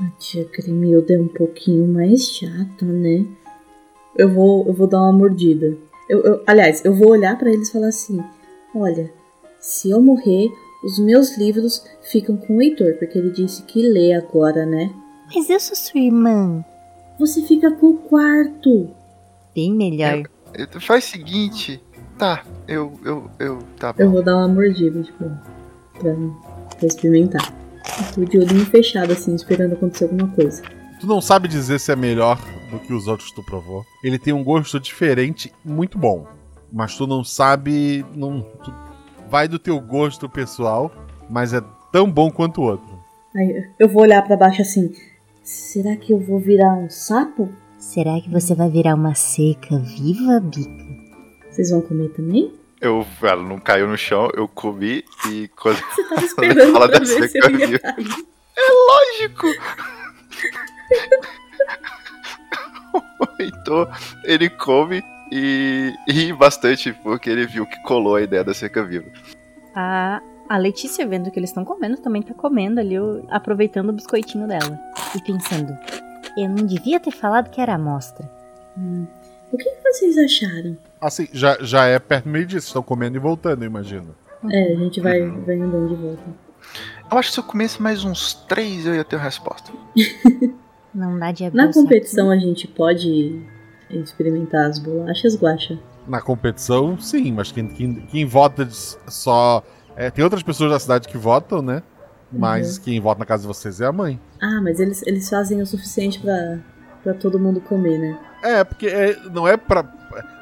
A tia Cremilda é um pouquinho mais chata, né? Eu vou dar uma mordida. Eu vou olhar pra eles e falar assim: olha, se eu morrer, os meus livros ficam com o Heitor, porque ele disse que lê agora, né? Mas eu sou sua irmã. Você fica com o quarto. Bem melhor. Faz o seguinte, tá, tá bom. Eu vou dar uma mordida, tipo, pra experimentar. Eu tô de olhinho fechado, assim, esperando acontecer alguma coisa. Tu não sabe dizer se é melhor do que os outros tu provou. Ele tem um gosto diferente, muito bom. Mas tu não sabe... tu vai do teu gosto pessoal, mas é tão bom quanto o outro. Aí, eu vou olhar pra baixo assim... Será que eu vou virar um sapo? Será que você vai virar uma seca viva, Bica? Vocês vão comer também? Ela não caiu no chão, eu comi e... quando você tava esperando pra ver seca, se eu ia cair. É lógico! Então, ele come... E ri bastante, porque ele viu que colou a ideia da cerca-viva. A Letícia, vendo que eles estão comendo, também tá comendo ali, aproveitando o biscoitinho dela. E pensando, eu não devia ter falado que era amostra. O que vocês acharam? Assim, já é perto do meio-dia, vocês estão comendo e voltando, eu imagino. É, a gente vai andando de volta. Eu acho que se eu comesse mais uns 3, eu ia ter a resposta. Não dá de abrir. Na competição aqui, a gente pode... experimentar as bolachas, Guaxa? Na competição, sim, mas quem vota só... tem outras pessoas da cidade que votam, né? Mas quem vota na casa de vocês é a mãe. Ah, mas eles fazem o suficiente pra todo mundo comer, né? É, porque não é pra...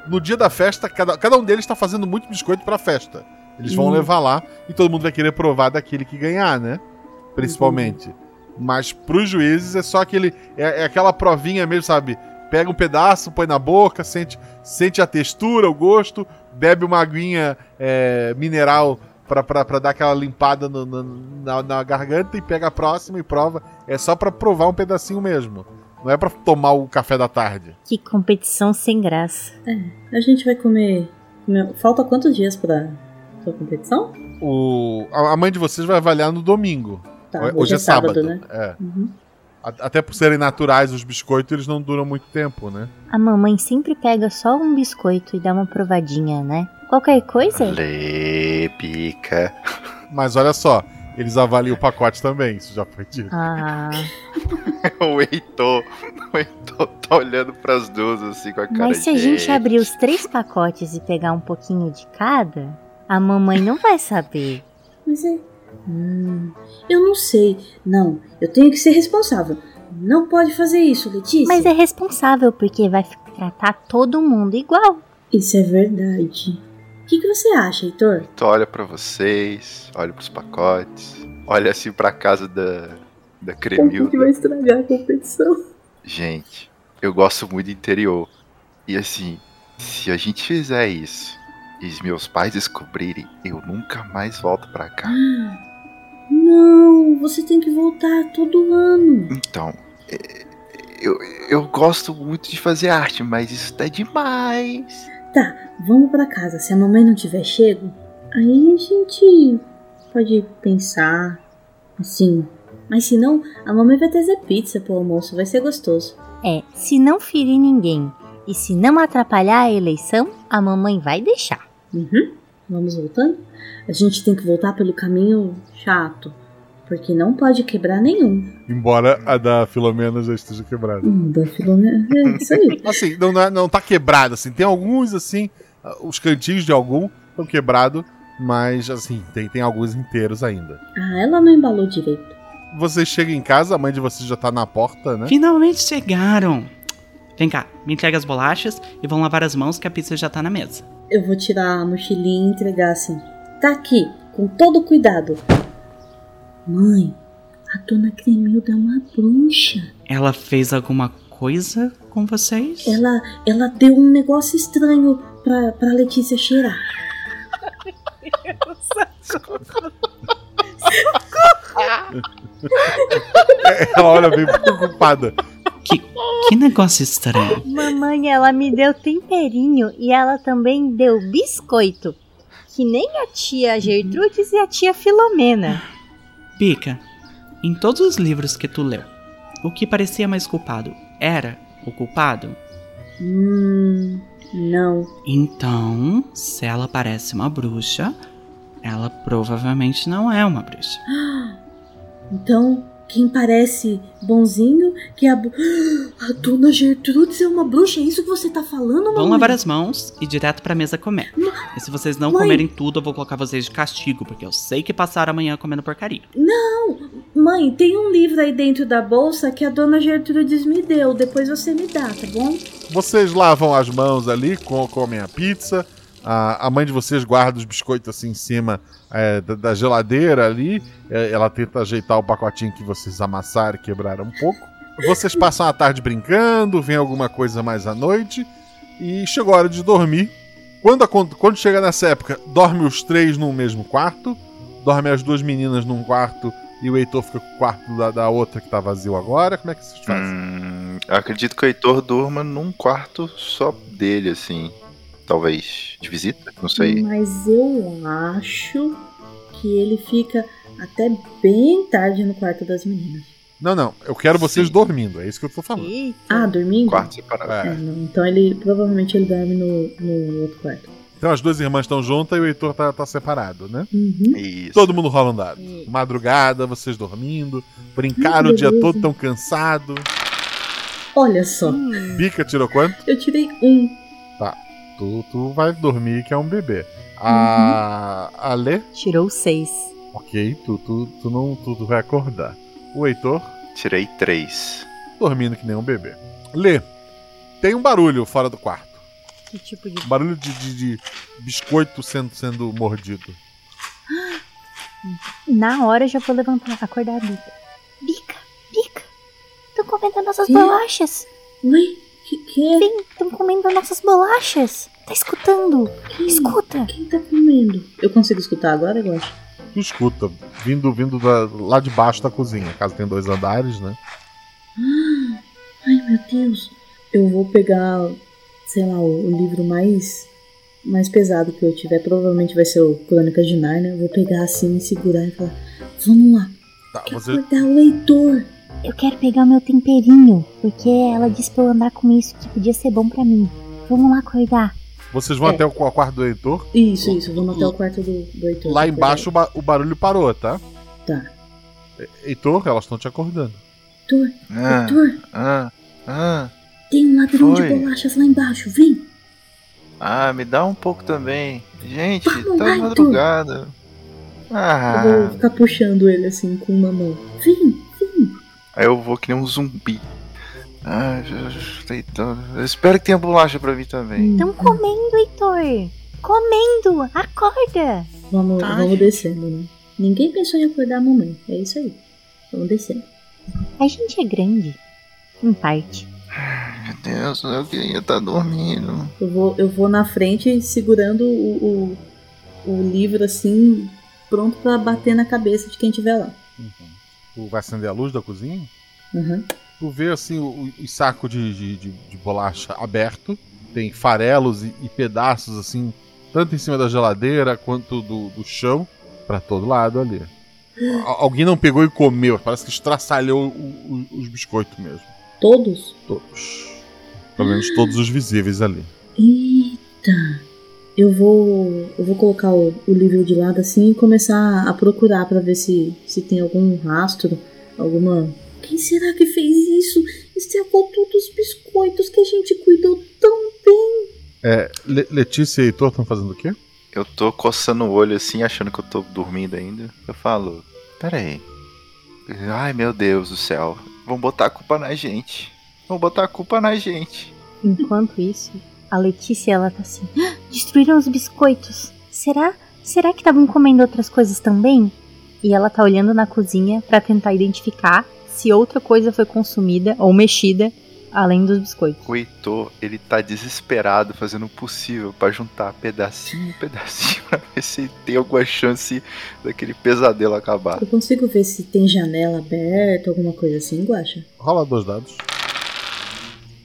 No dia da festa, cada um deles tá fazendo muito biscoito pra festa. Eles vão levar lá e todo mundo vai querer provar daquele que ganhar, né? Principalmente. Mas pros juízes é só aquele... É aquela provinha mesmo, sabe? Pega um pedaço, põe na boca, sente a textura, o gosto, bebe uma aguinha mineral pra dar aquela limpada na garganta e pega a próxima e prova. É só pra provar um pedacinho mesmo. Não é pra tomar o café da tarde. Que competição sem graça. É, a gente vai comer... Falta quantos dias pra competição? A mãe de vocês vai avaliar no domingo. Tá, hoje é sábado, né? É. Uhum. Até por serem naturais os biscoitos, eles não duram muito tempo, né? A mamãe sempre pega só um biscoito e dá uma provadinha, né? Qualquer coisa... Lê, pica. Mas olha só, eles avaliam o pacote também, isso já foi dito. Ah. O Heitor tá olhando pras duas assim com a cara. Mas se a gente abrir os 3 pacotes e pegar um pouquinho de cada, a mamãe não vai saber. Mas é... eu não sei. Não, eu tenho que ser responsável. Não pode fazer isso, Letícia. Mas é responsável, porque vai tratar todo mundo igual. Isso é verdade. O que você acha, Heitor? Então, olha pra vocês, olha pros pacotes, olha assim pra casa da Cremilda. O que vai estragar a competição? Gente, eu gosto muito do interior. E assim, se a gente fizer isso e meus pais descobrirem, eu nunca mais volto pra cá. Não, você tem que voltar todo ano. Então, eu gosto muito de fazer arte, mas isso tá demais. Tá, vamos pra casa. Se a mamãe não tiver chego, aí a gente pode pensar assim. Mas se não, a mamãe vai trazer pizza pro almoço, vai ser gostoso. É, se não ferir ninguém e se não atrapalhar a eleição, a mamãe vai deixar. Uhum. Vamos voltando? A gente tem que voltar pelo caminho chato, porque não pode quebrar nenhum. Embora a da Filomena já esteja quebrada. Da Filomena, é isso aí. Assim, não tá quebrada, assim. Tem alguns, assim, os cantinhos de algum estão quebrados, mas, assim, tem alguns inteiros ainda. Ah, ela não embalou direito. Você chega em casa, a mãe de vocês já tá na porta, né? Finalmente chegaram. Vem cá, me entrega as bolachas e vão lavar as mãos que a pizza já tá na mesa. Eu vou tirar a mochilinha e entregar assim. Tá aqui, com todo cuidado. Mãe, a dona Cremilda é uma bruxa. Ela fez alguma coisa com vocês? Ela deu um negócio estranho pra Letícia cheirar. Meu Deus. Ela olha bem preocupada. Que negócio estranho. Mamãe, ela me deu temperinho e ela também deu biscoito. Que nem a tia Gertrudes e a tia Filomena. Pica, em todos os livros que tu leu, o que parecia mais culpado era o culpado? Não. Então, se ela parece uma bruxa, ela provavelmente não é uma bruxa. Então, quem parece bonzinho, que a dona Gertrudes é uma bruxa, é isso que você tá falando, mamãe? Vão lavar as mãos e direto pra mesa comer. Não. E se vocês não comerem tudo, eu vou colocar vocês de castigo, porque eu sei que passaram amanhã comendo porcaria. Não, mãe, tem um livro aí dentro da bolsa que a dona Gertrudes me deu, depois você me dá, tá bom? Vocês lavam as mãos ali, comem a pizza, a mãe de vocês guarda os biscoitos assim em cima da geladeira ali, ela tenta ajeitar o pacotinho que vocês amassaram e quebraram um pouco. Vocês passam a tarde brincando, vem alguma coisa mais à noite e chegou a hora de dormir. Quando chega nessa época, dorme os três num mesmo quarto, dorme as duas meninas num quarto e o Heitor fica com o quarto da outra que tá vazio agora. Como é que vocês fazem? Acredito que o Heitor durma num quarto só dele, assim. Talvez de visita, não sei. Mas eu acho que ele fica até bem tarde no quarto das meninas. Não, eu quero vocês dormindo, é isso que eu tô falando. Eita. Ah, dormindo? Quarto separado. Então ele, provavelmente ele dorme no outro quarto. Então as duas irmãs estão juntas e o Heitor tá separado, né? Uhum. Isso. Todo mundo rola um dado. Madrugada, vocês dormindo, brincaram o dia todo, tão cansado. Olha só. Bica tirou quanto? Eu tirei 1. Tá. Tu vai dormir que é um bebê. A Lê? Tirou 6. Ok, tu vai acordar. O Heitor? Tirei 3. Dormindo que nem um bebê. Lê, tem um barulho fora do quarto. Que tipo de... Barulho de biscoito sendo mordido. Na hora eu já vou levantar, acordar a Bica. Bica, estão comendo nossas bolachas. Ui, que? Sim, estão comendo nossas bolachas. Tá escutando? Escuta. Quem tá comendo? Eu consigo escutar agora, eu acho. Tu escuta, vindo lá de baixo da cozinha. A casa tem 2 andares, né? Ai, meu Deus. Eu vou pegar, sei lá, o livro mais pesado que eu tiver. Provavelmente vai ser o Crônicas de Narnia. Eu vou pegar assim, segurar e falar, vamos lá. Tá, quero acordar o leitor. Eu quero pegar o meu temperinho, porque ela disse pra eu andar com isso, que podia ser bom pra mim. Vamos lá acordar. Vocês vão até o quarto do Heitor? Isso, vamos até o quarto do Heitor. Lá embaixo o barulho parou, tá? Tá. Heitor, elas estão te acordando. Heitor. Tem um ladrão de bolachas lá embaixo, vem. Ah, me dá um pouco também. Gente, tá madrugada. Ah. Eu vou ficar puxando ele assim com uma mão. Vem. Aí eu vou que nem um zumbi. Ah, eu espero que tenha bolacha pra mim também. Estão comendo, Heitor. Comendo, acorda. Vamos descendo, né? Ninguém pensou em acordar a mamãe, é isso aí. Vamos descendo. A gente é grande, em parte. Ai, meu Deus, eu queria estar dormindo. Eu vou na frente segurando o livro assim, pronto pra bater na cabeça de quem estiver lá. Tu vai acender a luz da cozinha? Uhum. Tu vê assim o saco de bolacha aberto, tem farelos e pedaços assim, tanto em cima da geladeira quanto do chão, pra todo lado ali. Alguém não pegou e comeu, parece que estraçalhou os biscoitos mesmo. Todos? Todos. Pelo menos todos os visíveis ali. Eita! Eu vou colocar o livro de lado assim e começar a procurar pra ver se tem algum rastro, alguma... Quem será que fez isso? Estragou todos os biscoitos que a gente cuidou tão bem. Letícia e Heitor estão fazendo o quê? Eu tô coçando o olho assim, achando que eu tô dormindo ainda. Eu falo, peraí, Ai, meu Deus do céu. Vão botar a culpa na gente. Vão botar a culpa na gente. Enquanto isso, a Letícia, ela tá assim... Ah, destruíram os biscoitos. Será que estavam comendo outras coisas também? E ela tá olhando na cozinha pra tentar identificar se outra coisa foi consumida ou mexida além dos biscoitos. O Heitor, ele tá desesperado, fazendo o possível pra juntar pedacinho pra ver se tem alguma chance daquele pesadelo acabar. Eu consigo ver se tem janela aberta, alguma coisa assim, Guaxa? Rola 2 dados.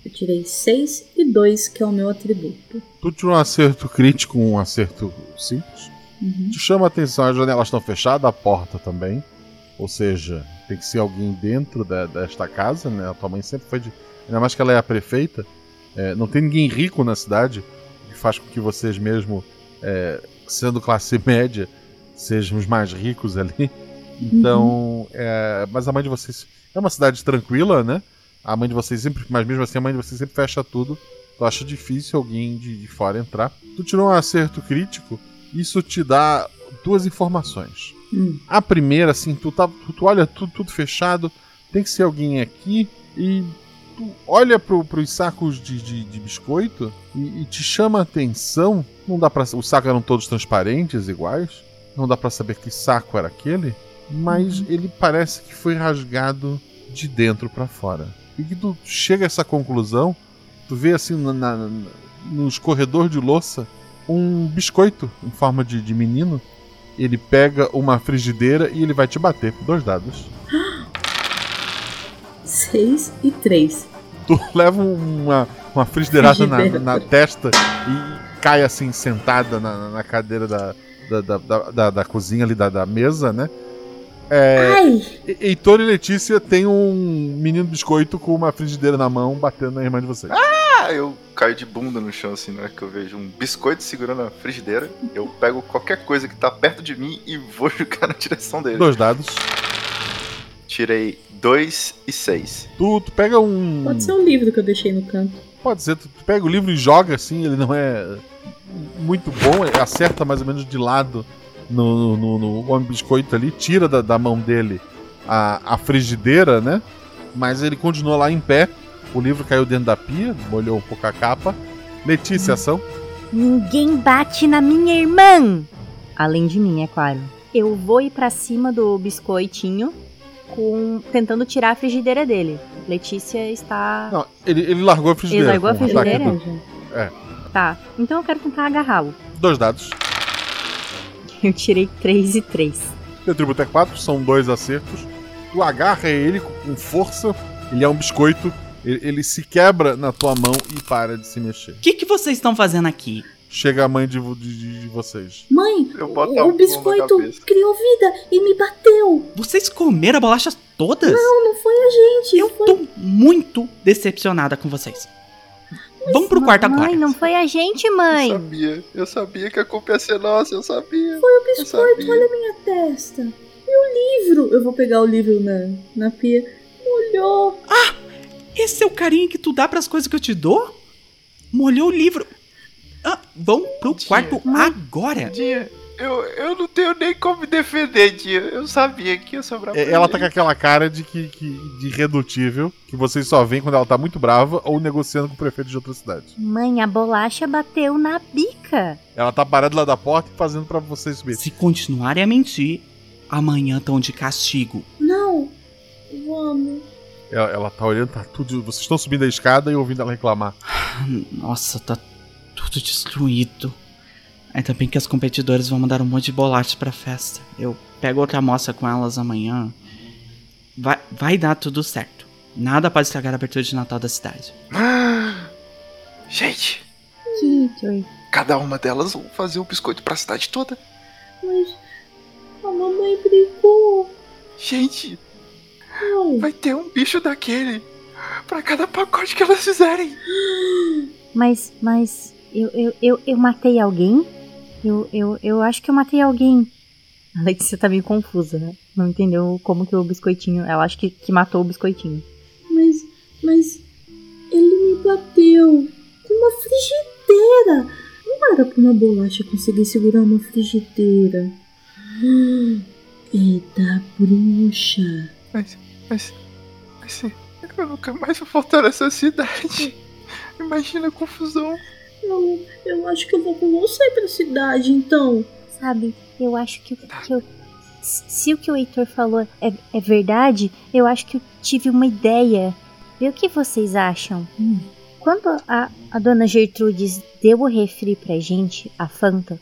Eu tirei 6 e 2, que é o meu atributo. Tu tirou um acerto crítico, um acerto simples. Uhum. Te chama a atenção, as janelas estão fechadas, a porta também. Ou seja, tem que ser alguém dentro desta casa, né? A tua mãe sempre foi de... Ainda mais que ela é a prefeita. Não tem ninguém rico na cidade, o que faz com que vocês mesmo, sendo classe média, sejam os mais ricos ali. Então, uhum. Mas a mãe de vocês... É uma cidade tranquila, né? A mãe de vocês sempre... Mas mesmo assim, a mãe de vocês sempre fecha tudo. Tu acha difícil alguém de fora entrar. Tu tirou um acerto crítico. Isso te dá 2 informações. A primeira, assim, tu olha tudo fechado, tem que ser alguém aqui, e tu olha pros sacos de biscoito e te chama a atenção. Não dá pra, os sacos eram todos transparentes, iguais, não dá pra saber que saco era aquele, mas ele parece que foi rasgado de dentro pra fora. E que tu chega a essa conclusão, tu vê assim nos corredores de louça, um biscoito em forma de menino. Ele pega uma frigideira e ele vai te bater por 2 dados. 6 e 3. Tu leva uma frigideirada na testa e cai assim sentada na cadeira da cozinha ali, da mesa, né? Heitor e Letícia tem um menino biscoito com uma frigideira na mão batendo na irmã de vocês. Eu caio de bunda no chão, assim, na hora que eu vejo um biscoito segurando a frigideira. Eu pego qualquer coisa que tá perto de mim e vou jogar na direção dele. 2 dados. Tirei 2 e 6. Tu pega um... Pode ser um livro que eu deixei no canto. Pode ser, tu pega o livro e joga, assim, ele não é muito bom, acerta mais ou menos de lado no homem biscoito ali, tira da mão dele a frigideira, né? Mas ele continua lá em pé. O livro caiu dentro da pia, molhou um pouco a capa. Letícia, ação. Ninguém bate na minha irmã! Além de mim, é claro. Eu vou ir pra cima do biscoitinho, tentando tirar a frigideira dele. Letícia está... Não, ele largou a frigideira. Ele largou a frigideira? Tá, então eu quero tentar agarrá-lo. 2 dados. Eu tirei 3 e 3. Meu atributo é 4, são 2 acertos. Tu agarra ele com força, ele é um biscoito. Ele se quebra na tua mão e para de se mexer. O que vocês estão fazendo aqui? Chega a mãe de vocês. Mãe, o biscoito criou vida e me bateu. Vocês comeram a bolacha todas? Não foi a gente. Eu tô muito decepcionada com vocês. Mas vamos pro quarto agora. Mãe, não foi a gente, mãe. Eu sabia que a culpa ia ser nossa, eu sabia. Foi o biscoito, olha a minha testa. E o livro? Eu vou pegar o livro na pia. Molhou. Esse é o carinho que tu dá pras coisas que eu te dou? Molhou o livro. Vão pro quarto agora. Tia, eu não tenho nem como me defender, tia. Eu sabia que ia sobrar ela tá com aquela cara de irredutível, que vocês só veem quando ela tá muito brava ou negociando com o prefeito de outra cidade. Mãe, a bolacha bateu na bica. Ela tá parada lá da porta e fazendo pra vocês subir. Se continuarem a mentir, amanhã estão de castigo. Não, vamos... Ela tá olhando, tá tudo... Vocês estão subindo a escada e ouvindo ela reclamar. Nossa, tá tudo destruído. Ainda bem que as competidoras vão mandar um monte de bolacha pra festa. Eu pego outra amostra com elas amanhã. Vai dar tudo certo. Nada pode estragar a abertura de Natal da cidade. Gente! Cada uma delas vão fazer um biscoito pra cidade toda. Mas a mamãe brigou. Gente... Vai ter um bicho daquele pra cada pacote que elas fizerem. Mas eu matei alguém? Eu acho que eu matei alguém. A Letícia tá meio confusa, né? Não entendeu como que o biscoitinho... Ela acha que matou o biscoitinho. Mas ele me bateu com uma frigideira. Não era pra uma bolacha conseguir segurar uma frigideira. Eita, bruxa. Mas eu nunca mais vou voltar a essa cidade. Imagina a confusão. Eu acho que eu vou com você pra cidade, então. Sabe, eu acho que eu se o que o Heitor falou é verdade, eu acho que eu tive uma ideia. Vê o que vocês acham. Quando a dona Gertrudes deu o refri pra gente, a Fanta,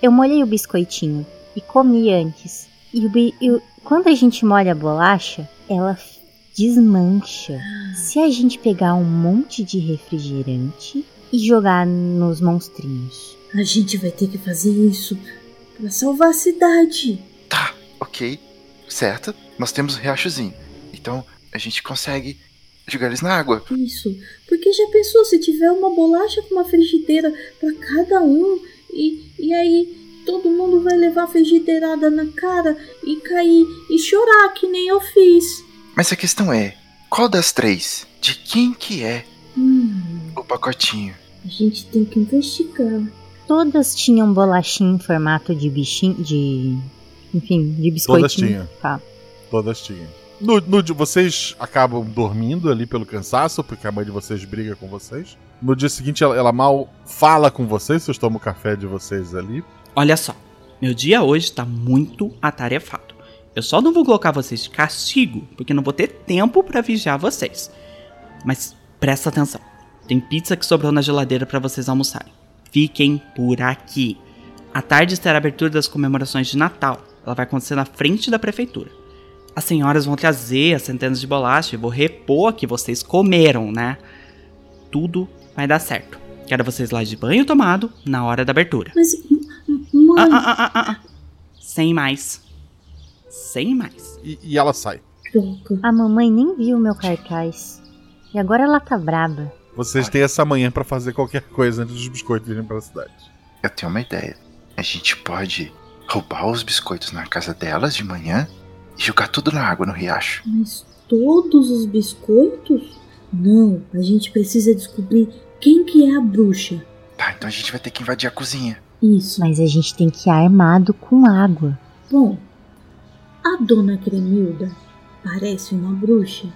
eu molhei o biscoitinho e comi antes. E quando a gente molha a bolacha, ela desmancha. Se a gente pegar um monte de refrigerante e jogar nos monstrinhos. A gente vai ter que fazer isso pra salvar a cidade. Tá, ok, certo. Nós temos um riachozinho, então a gente consegue jogar eles na água. Isso, porque já pensou se tiver uma bolacha com uma frigideira pra cada um e aí... todo mundo vai levar frigideirada na cara e cair e chorar que nem eu fiz. Mas a questão é, qual das três? De quem que é o pacotinho? A gente tem que investigar. Todas tinham bolachinha em formato de bichinho, de... enfim, de biscoitinho. Todas tinham. Tá. Todas tinham. Vocês acabam dormindo ali pelo cansaço, porque a mãe de vocês briga com vocês. No dia seguinte ela mal fala com vocês, vocês tomam o café de vocês ali. Olha só, meu dia hoje tá muito atarefado. Eu só não vou colocar vocês de castigo, porque não vou ter tempo pra vigiar vocês. Mas presta atenção, tem pizza que sobrou na geladeira pra vocês almoçarem. Fiquem por aqui. À tarde será a abertura das comemorações de Natal. Ela vai acontecer na frente da prefeitura. As senhoras vão trazer as centenas de bolacha e vou repor a que vocês comeram, né? Tudo vai dar certo. Quero vocês lá de banho tomado na hora da abertura. Mas... Sem mais. E ela sai. A mamãe nem viu o meu cartaz. E agora ela tá braba. Vocês têm essa manhã pra fazer qualquer coisa antes dos biscoitos virem pra cidade. Eu tenho uma ideia. A gente pode roubar os biscoitos na casa delas de manhã e jogar tudo na água no riacho. Mas todos os biscoitos? Não, a gente precisa descobrir quem que é a bruxa. Tá, então a gente vai ter que invadir a cozinha. Isso. Mas a gente tem que ir armado com água. Bom, a dona Cremilda parece uma bruxa.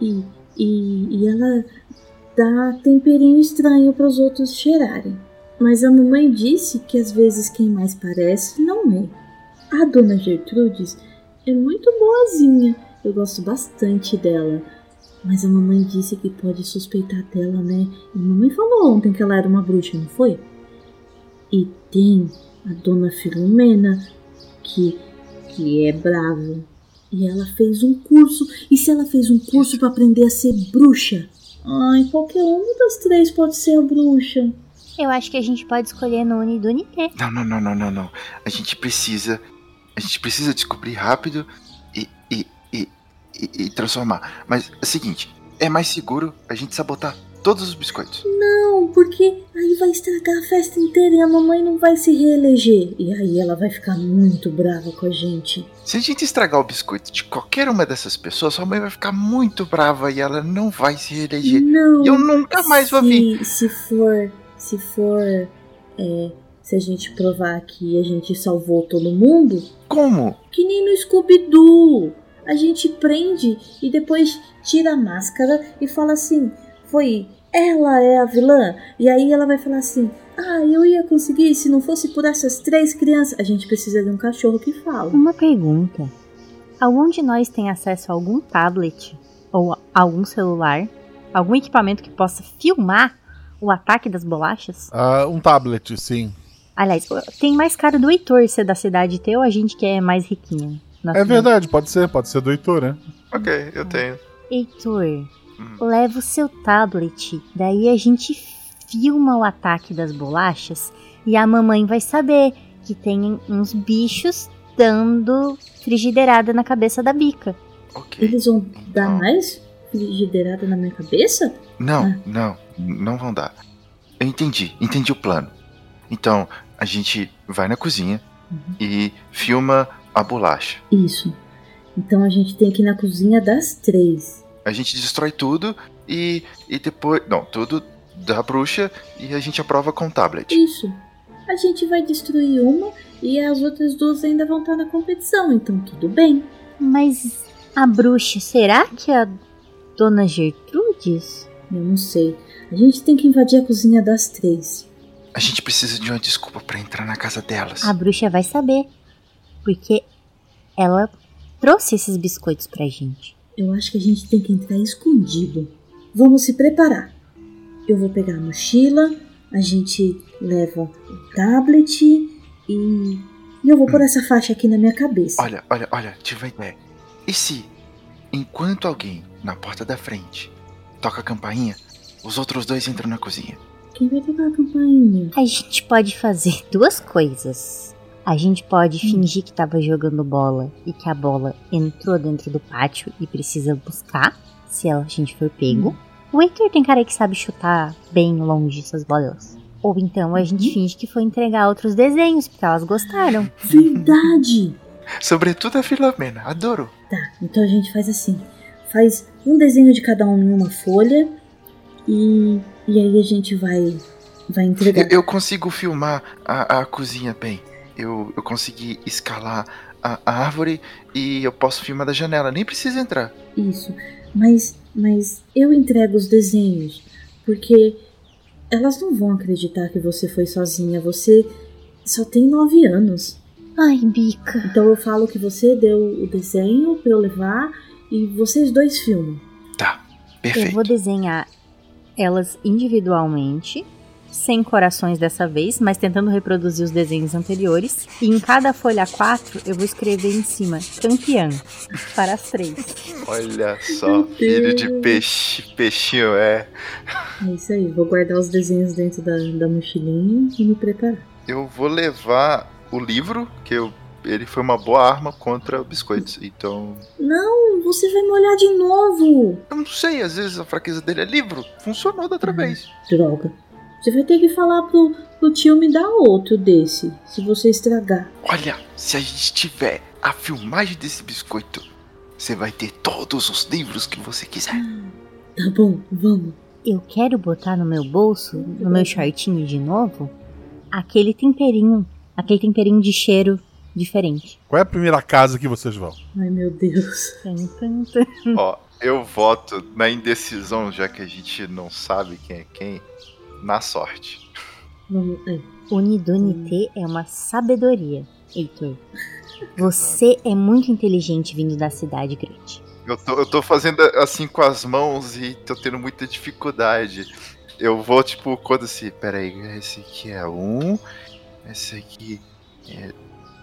E ela dá temperinho estranho para os outros cheirarem. Mas a mamãe disse que às vezes quem mais parece não é. A dona Gertrudes é muito boazinha. Eu gosto bastante dela. Mas a mamãe disse que pode suspeitar dela, né? E a mamãe falou ontem que ela era uma bruxa, não foi? E tem a dona Filomena, que é brava. E ela fez um curso. E se ela fez um curso pra aprender a ser bruxa? Ai, qualquer uma das três pode ser a bruxa. Eu acho que a gente pode escolher no Uni do Unité. Não. A gente precisa descobrir rápido e transformar. Mas é o seguinte, é mais seguro a gente sabotar todos os biscoitos. Não, porque aí vai estragar a festa inteira e a mamãe não vai se reeleger. E aí ela vai ficar muito brava com a gente. Se a gente estragar o biscoito de qualquer uma dessas pessoas, sua mãe vai ficar muito brava e ela não vai se reeleger. Não. E eu nunca mais vou vir. Se a gente provar que a gente salvou todo mundo... Como? Que nem no Scooby-Doo. A gente prende e depois tira a máscara e fala assim... Foi... Ela é a vilã. E aí ela vai falar assim... Ah, eu ia conseguir se não fosse por essas três crianças... A gente precisa de um cachorro que fala. Uma pergunta. Algum de nós tem acesso a algum tablet? Ou a algum celular? Algum equipamento que possa filmar o ataque das bolachas? Um tablet, sim. Aliás, tem mais cara do Heitor ser da cidade ter ou a gente que é mais riquinha? É verdade, pode ser do Heitor, né? Ok, eu tenho. Heitor... Leva o seu tablet, daí a gente filma o ataque das bolachas e a mamãe vai saber que tem uns bichos dando frigideirada na cabeça da bica. Okay. Eles vão dar mais frigideirada na minha cabeça? Não vão dar. Eu entendi o plano. Então, a gente vai na cozinha e filma a bolacha. Isso. Então a gente tem que ir na cozinha das três. A gente destrói tudo e depois... Não, tudo da bruxa e a gente aprova com o tablet. Isso. A gente vai destruir uma e as outras duas ainda vão estar na competição, então tudo bem. Mas A bruxa, será que é a Dona Gertrudes? Eu não sei. A gente tem que invadir a cozinha das 3. A gente precisa de uma desculpa pra entrar na casa delas. A bruxa vai saber, porque ela trouxe esses biscoitos pra gente. Eu acho que a gente tem que entrar escondido. Vamos se preparar. Eu vou pegar a mochila, a gente leva o tablet e... eu vou pôr essa faixa aqui na minha cabeça. Olha, tive uma ideia. E se, enquanto alguém na porta da frente toca a campainha, os outros dois entram na cozinha? Quem vai tocar a campainha? A gente pode fazer duas coisas. A gente pode fingir que tava jogando bola e que a bola entrou dentro do pátio e precisa buscar, se a gente for pego. O Heitor tem cara que sabe chutar bem longe essas bolas. Ou então a gente finge que foi entregar outros desenhos, porque elas gostaram. Verdade! Sobretudo a Filomena, adoro. Tá, então a gente faz assim. Faz um desenho de cada um em uma folha e aí a gente vai entregar. Eu consigo filmar a cozinha bem. Eu consegui escalar a árvore e eu posso filmar da janela. Nem precisa entrar. Isso, mas eu entrego os desenhos, porque... elas não vão acreditar que você foi sozinha. Você só tem 9 anos. Ai, bica. Então eu falo que você deu o desenho pra eu levar e vocês dois filmam. Tá, perfeito. Eu vou desenhar elas individualmente, sem corações dessa vez, mas tentando reproduzir os desenhos anteriores. E em cada folha 4 eu vou escrever em cima, campeã, para as 3. Olha só, filho de peixe, peixinho, é. É isso aí, vou guardar os desenhos dentro da mochilinha e me preparar. Eu vou levar o livro, que ele foi uma boa arma contra biscoitos, então... Não, você vai me olhar de novo. Eu não sei, às vezes a fraqueza dele é livro, funcionou da outra vez. Droga, você vai ter que falar pro tio me dar outro desse, se você estragar. Olha, se a gente tiver a filmagem desse biscoito... você vai ter todos os livros que você quiser. Tá bom, vamos. Eu quero botar no meu bolso, no meu shortinho de novo, aquele temperinho de cheiro diferente. Qual é a primeira casa que vocês vão? Ai, meu Deus. Ó, eu voto na indecisão, já que a gente não sabe quem é quem, na sorte. Vamos. Unidunité é uma sabedoria, Heitor. Você é muito inteligente vindo da cidade grande. Eu tô fazendo assim com as mãos e tô tendo muita dificuldade. Eu vou tipo, quando assim, peraí, esse aqui é 1, esse aqui é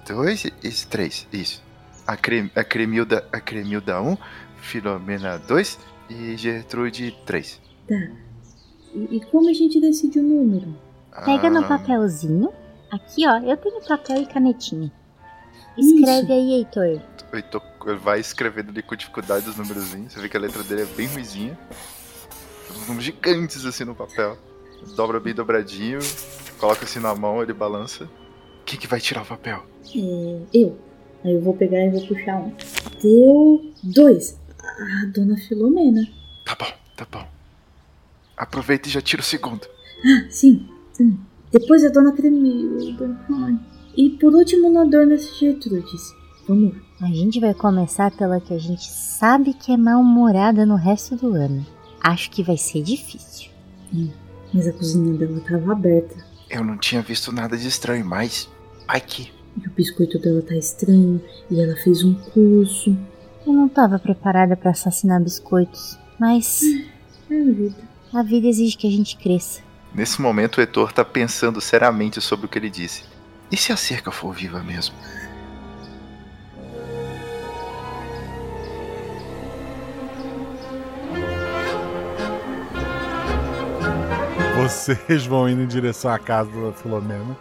2, esse 3, isso. A Cremilda 1, Filomena 2 e Gertrude 3. Tá, e como a gente decide o número? Pega no papelzinho, aqui ó, eu tenho papel e canetinha. Escreve isso. Aí, Heitor. Heitor vai escrevendo ali com dificuldade os númerozinhos. Você vê que a letra dele é bem ruizinha. Os números gigantes assim no papel. Dobra bem dobradinho. Coloca assim na mão, ele balança. Quem que vai tirar o papel? Eu. Aí eu vou pegar e vou puxar um. Deu 2. A Dona Filomena. Tá bom. Aproveita e já tira o segundo. Ah, sim. Depois a Dona Cremilda. E por último, na Dona Gertrudes. Vamos lá. A gente vai começar pela que a gente sabe que é mal-humorada no resto do ano. Acho que vai ser difícil. Mas a cozinha dela tava aberta. Eu não tinha visto nada de estranho, mas... ai que... e o biscoito dela tá estranho, e ela fez um curso. Eu não tava preparada pra assassinar biscoitos, mas... é a vida. A vida exige que a gente cresça. Nesse momento, o Heitor tá pensando seriamente sobre o que ele disse. E se a cerca for viva mesmo? Vocês vão indo em direção à casa da Filomena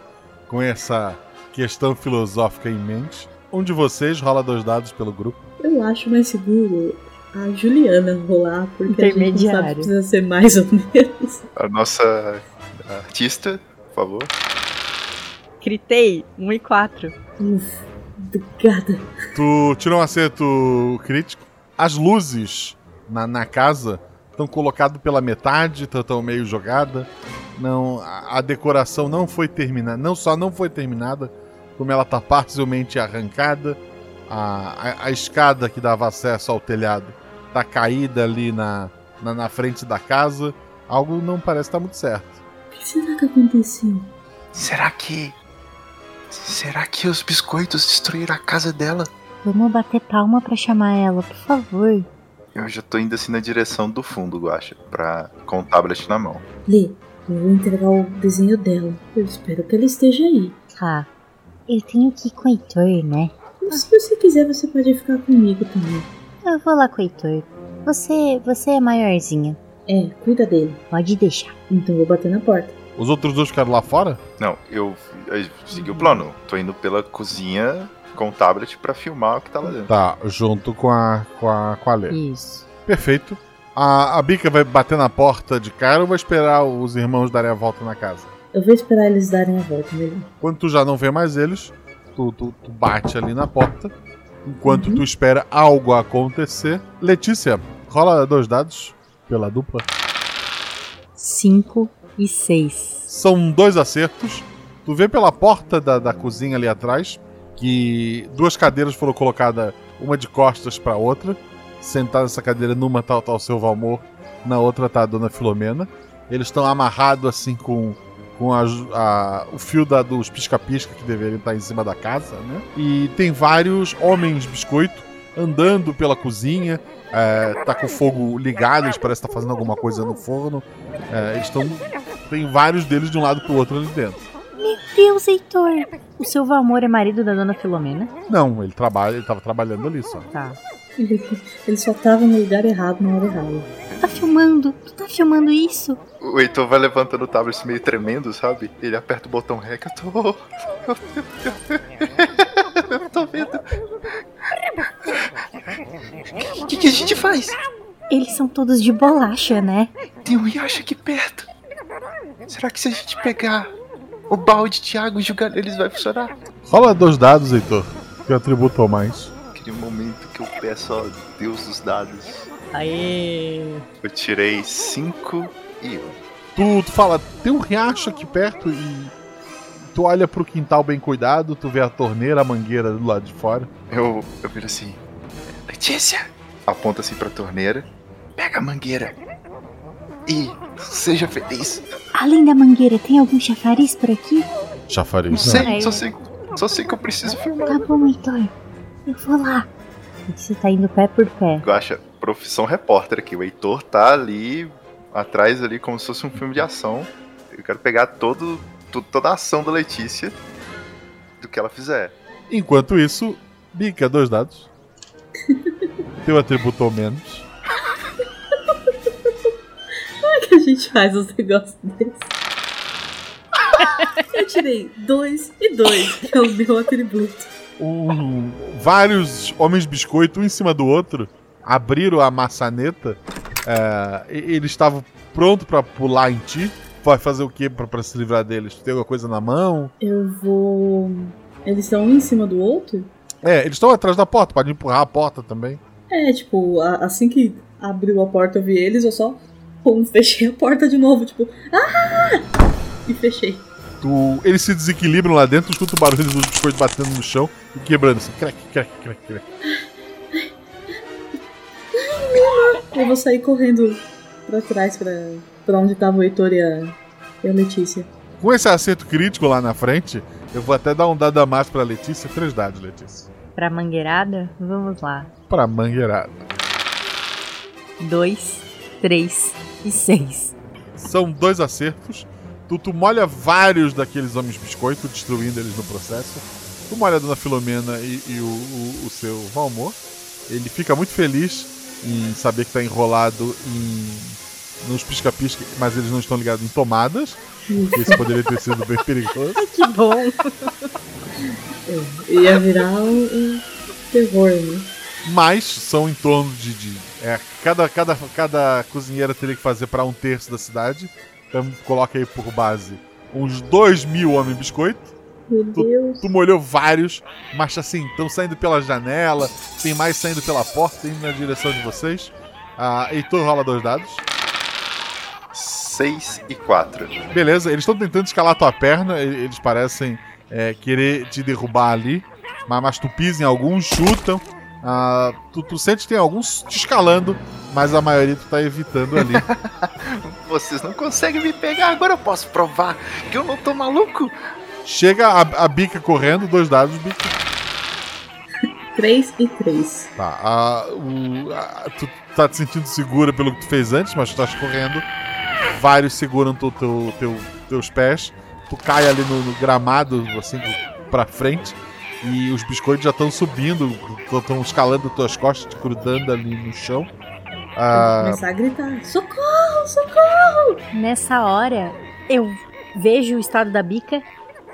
com essa questão filosófica em mente. Um de vocês rola 2 dados pelo grupo. Eu acho mais seguro a Juliana rolar, porque a gente não sabe se precisa ser mais ou menos. A nossa artista, por favor. Critei 1 e 4. Ufa, obrigada. Tu tirou um acerto crítico. As luzes na casa estão colocadas pela metade, estão meio jogada. Não, a decoração não foi terminada. Não só não foi terminada, como ela está parcialmente arrancada. a escada que dava acesso ao telhado tá caída ali na frente da casa. Algo não parece estar muito certo. O que será que aconteceu? Será que os biscoitos destruíram a casa dela? Vamos bater palma pra chamar ela, por favor. Eu já tô indo assim na direção do fundo, Guaxa, com o tablet na mão. Lê, eu vou entregar o desenho dela. Eu espero que ela esteja aí. Tá. Eu tenho que ir com o Heitor, né? Se você quiser, você pode ficar comigo também. Eu vou lá com o Heitor. Você é maiorzinha. É, cuida dele. Pode deixar. Então eu vou bater na porta. Os outros dois ficaram lá fora? Não, eu segui o plano. Tô indo pela cozinha com o tablet pra filmar o que tá lá dentro. Tá, junto com a Lê. Isso. Perfeito. A Bica vai bater na porta de cara ou vai esperar os irmãos darem a volta na casa? Eu vou esperar eles darem a volta, melhor. Quando tu já não vê mais eles, tu bate ali na porta. Enquanto tu espera algo acontecer. Letícia, rola 2 dados pela dupla. 5 e 6. São 2 acertos. Tu vê pela porta da cozinha ali atrás que 2 cadeiras foram colocadas, uma de costas pra outra. Sentada nessa cadeira, numa tá o seu Valmor, na outra tá a dona Filomena. Eles estão amarrados assim com o fio dos pisca-pisca que deveriam estar em cima da casa, né? E tem vários homens biscoito andando pela cozinha, tá com o fogo ligado, eles parecem estar fazendo alguma coisa no forno. Tem vários deles de um lado pro outro ali dentro. Meu Deus, Heitor! O seu Valmor é marido da dona Filomena? Não, ele tava trabalhando ali só. Tá. Ele só tava no lugar errado, na hora errada. Tu tá filmando isso? O Heitor vai levantando o tablet meio tremendo, sabe? Ele aperta o botão REC. Eu tô vendo. O que a gente faz? Eles são todos de bolacha, né? Tem um riacho aqui perto. Será que se a gente pegar o balde de água e jogar neles vai funcionar? Rola 2 dados, Heitor. Que atributo ao mais. Aquele momento que eu peço ao Deus dos dados. Aê! Eu tirei 5 e 1. Tu fala, tem um riacho aqui perto e... Tu olha pro quintal bem cuidado, tu vê a torneira, a mangueira do lado de fora. Eu viro assim, Letícia! Aponta assim pra torneira, pega a mangueira e seja feliz. Além da mangueira, tem algum chafariz por aqui? Chafariz? Não sei. Só sei que eu preciso filmar. Tá bom, Heitor, eu vou lá. Você tá indo pé por pé. Guaxa, profissão repórter aqui, o Heitor tá ali, atrás ali, como se fosse um filme de ação. Eu quero pegar toda a ação da Letícia, do que ela fizer. Enquanto isso, Bica, 2 dados. Teu atributo ao menos. Como é que a gente faz uns negócios desses? Eu tirei 2 e 2, que é o meu atributo. Vários homens biscoito, um em cima do outro, abriram a maçaneta. Eles estavam prontos pra pular em ti. Vai fazer o que pra se livrar deles? Tem alguma coisa na mão? Eu vou... Eles estão um em cima do outro? É, eles estão atrás da porta, pode empurrar a porta também. É, tipo, assim que abriu a porta eu vi eles, eu só... Pum, fechei a porta de novo, tipo... Ah! E fechei. Eles se desequilibram lá dentro, escuta o barulho dos biscoitos batendo no chão e quebrando assim. Crack, crack, crack, crack. Eu vou sair correndo pra trás, pra onde tava o Heitor e a Letícia. Com esse acerto crítico lá na frente, eu vou até dar um dado a mais pra Letícia. 3 dados, Letícia. Pra mangueirada? Vamos lá. Pra mangueirada. 2, 3 e 6. São 2 acertos. Tu molha vários daqueles homens biscoito, destruindo eles no processo. Tu molha a dona Filomena e o seu Valmor. Ele fica muito feliz em saber que tá enrolado nos pisca-pisca, mas eles não estão ligados em tomadas. Isso poderia ter sido bem perigoso. Ai, que bom! Ia virar um terror, né? Mas são em torno de cada cozinheira teria que fazer para 1/3 da cidade. Então coloca aí por base uns 2.000 homem biscoito. Meu Deus. Tu molhou vários, mas assim, estão saindo pela janela, tem mais saindo pela porta, indo na direção de vocês. Heitor, rola 2 dados. 6 e 4. Beleza, eles estão tentando escalar tua perna, eles parecem querer te derrubar ali. mas tu pisa em alguns, chutam. Tu sente que tem alguns te escalando, mas a maioria tu tá evitando ali. Vocês não conseguem me pegar, agora eu posso provar que eu não tô maluco. Chega a bica correndo, 2 dados, bica. 3 e 3. Tá, tu tá te sentindo segura pelo que tu fez antes, mas tu tá correndo. Vários seguram teus pés. Tu cai ali no gramado, assim, pra frente. E os biscoitos já estão subindo, estão escalando tuas costas, te grudando ali no chão. Eu vou começar a gritar, socorro, socorro! Nessa hora, eu vejo o estado da bica.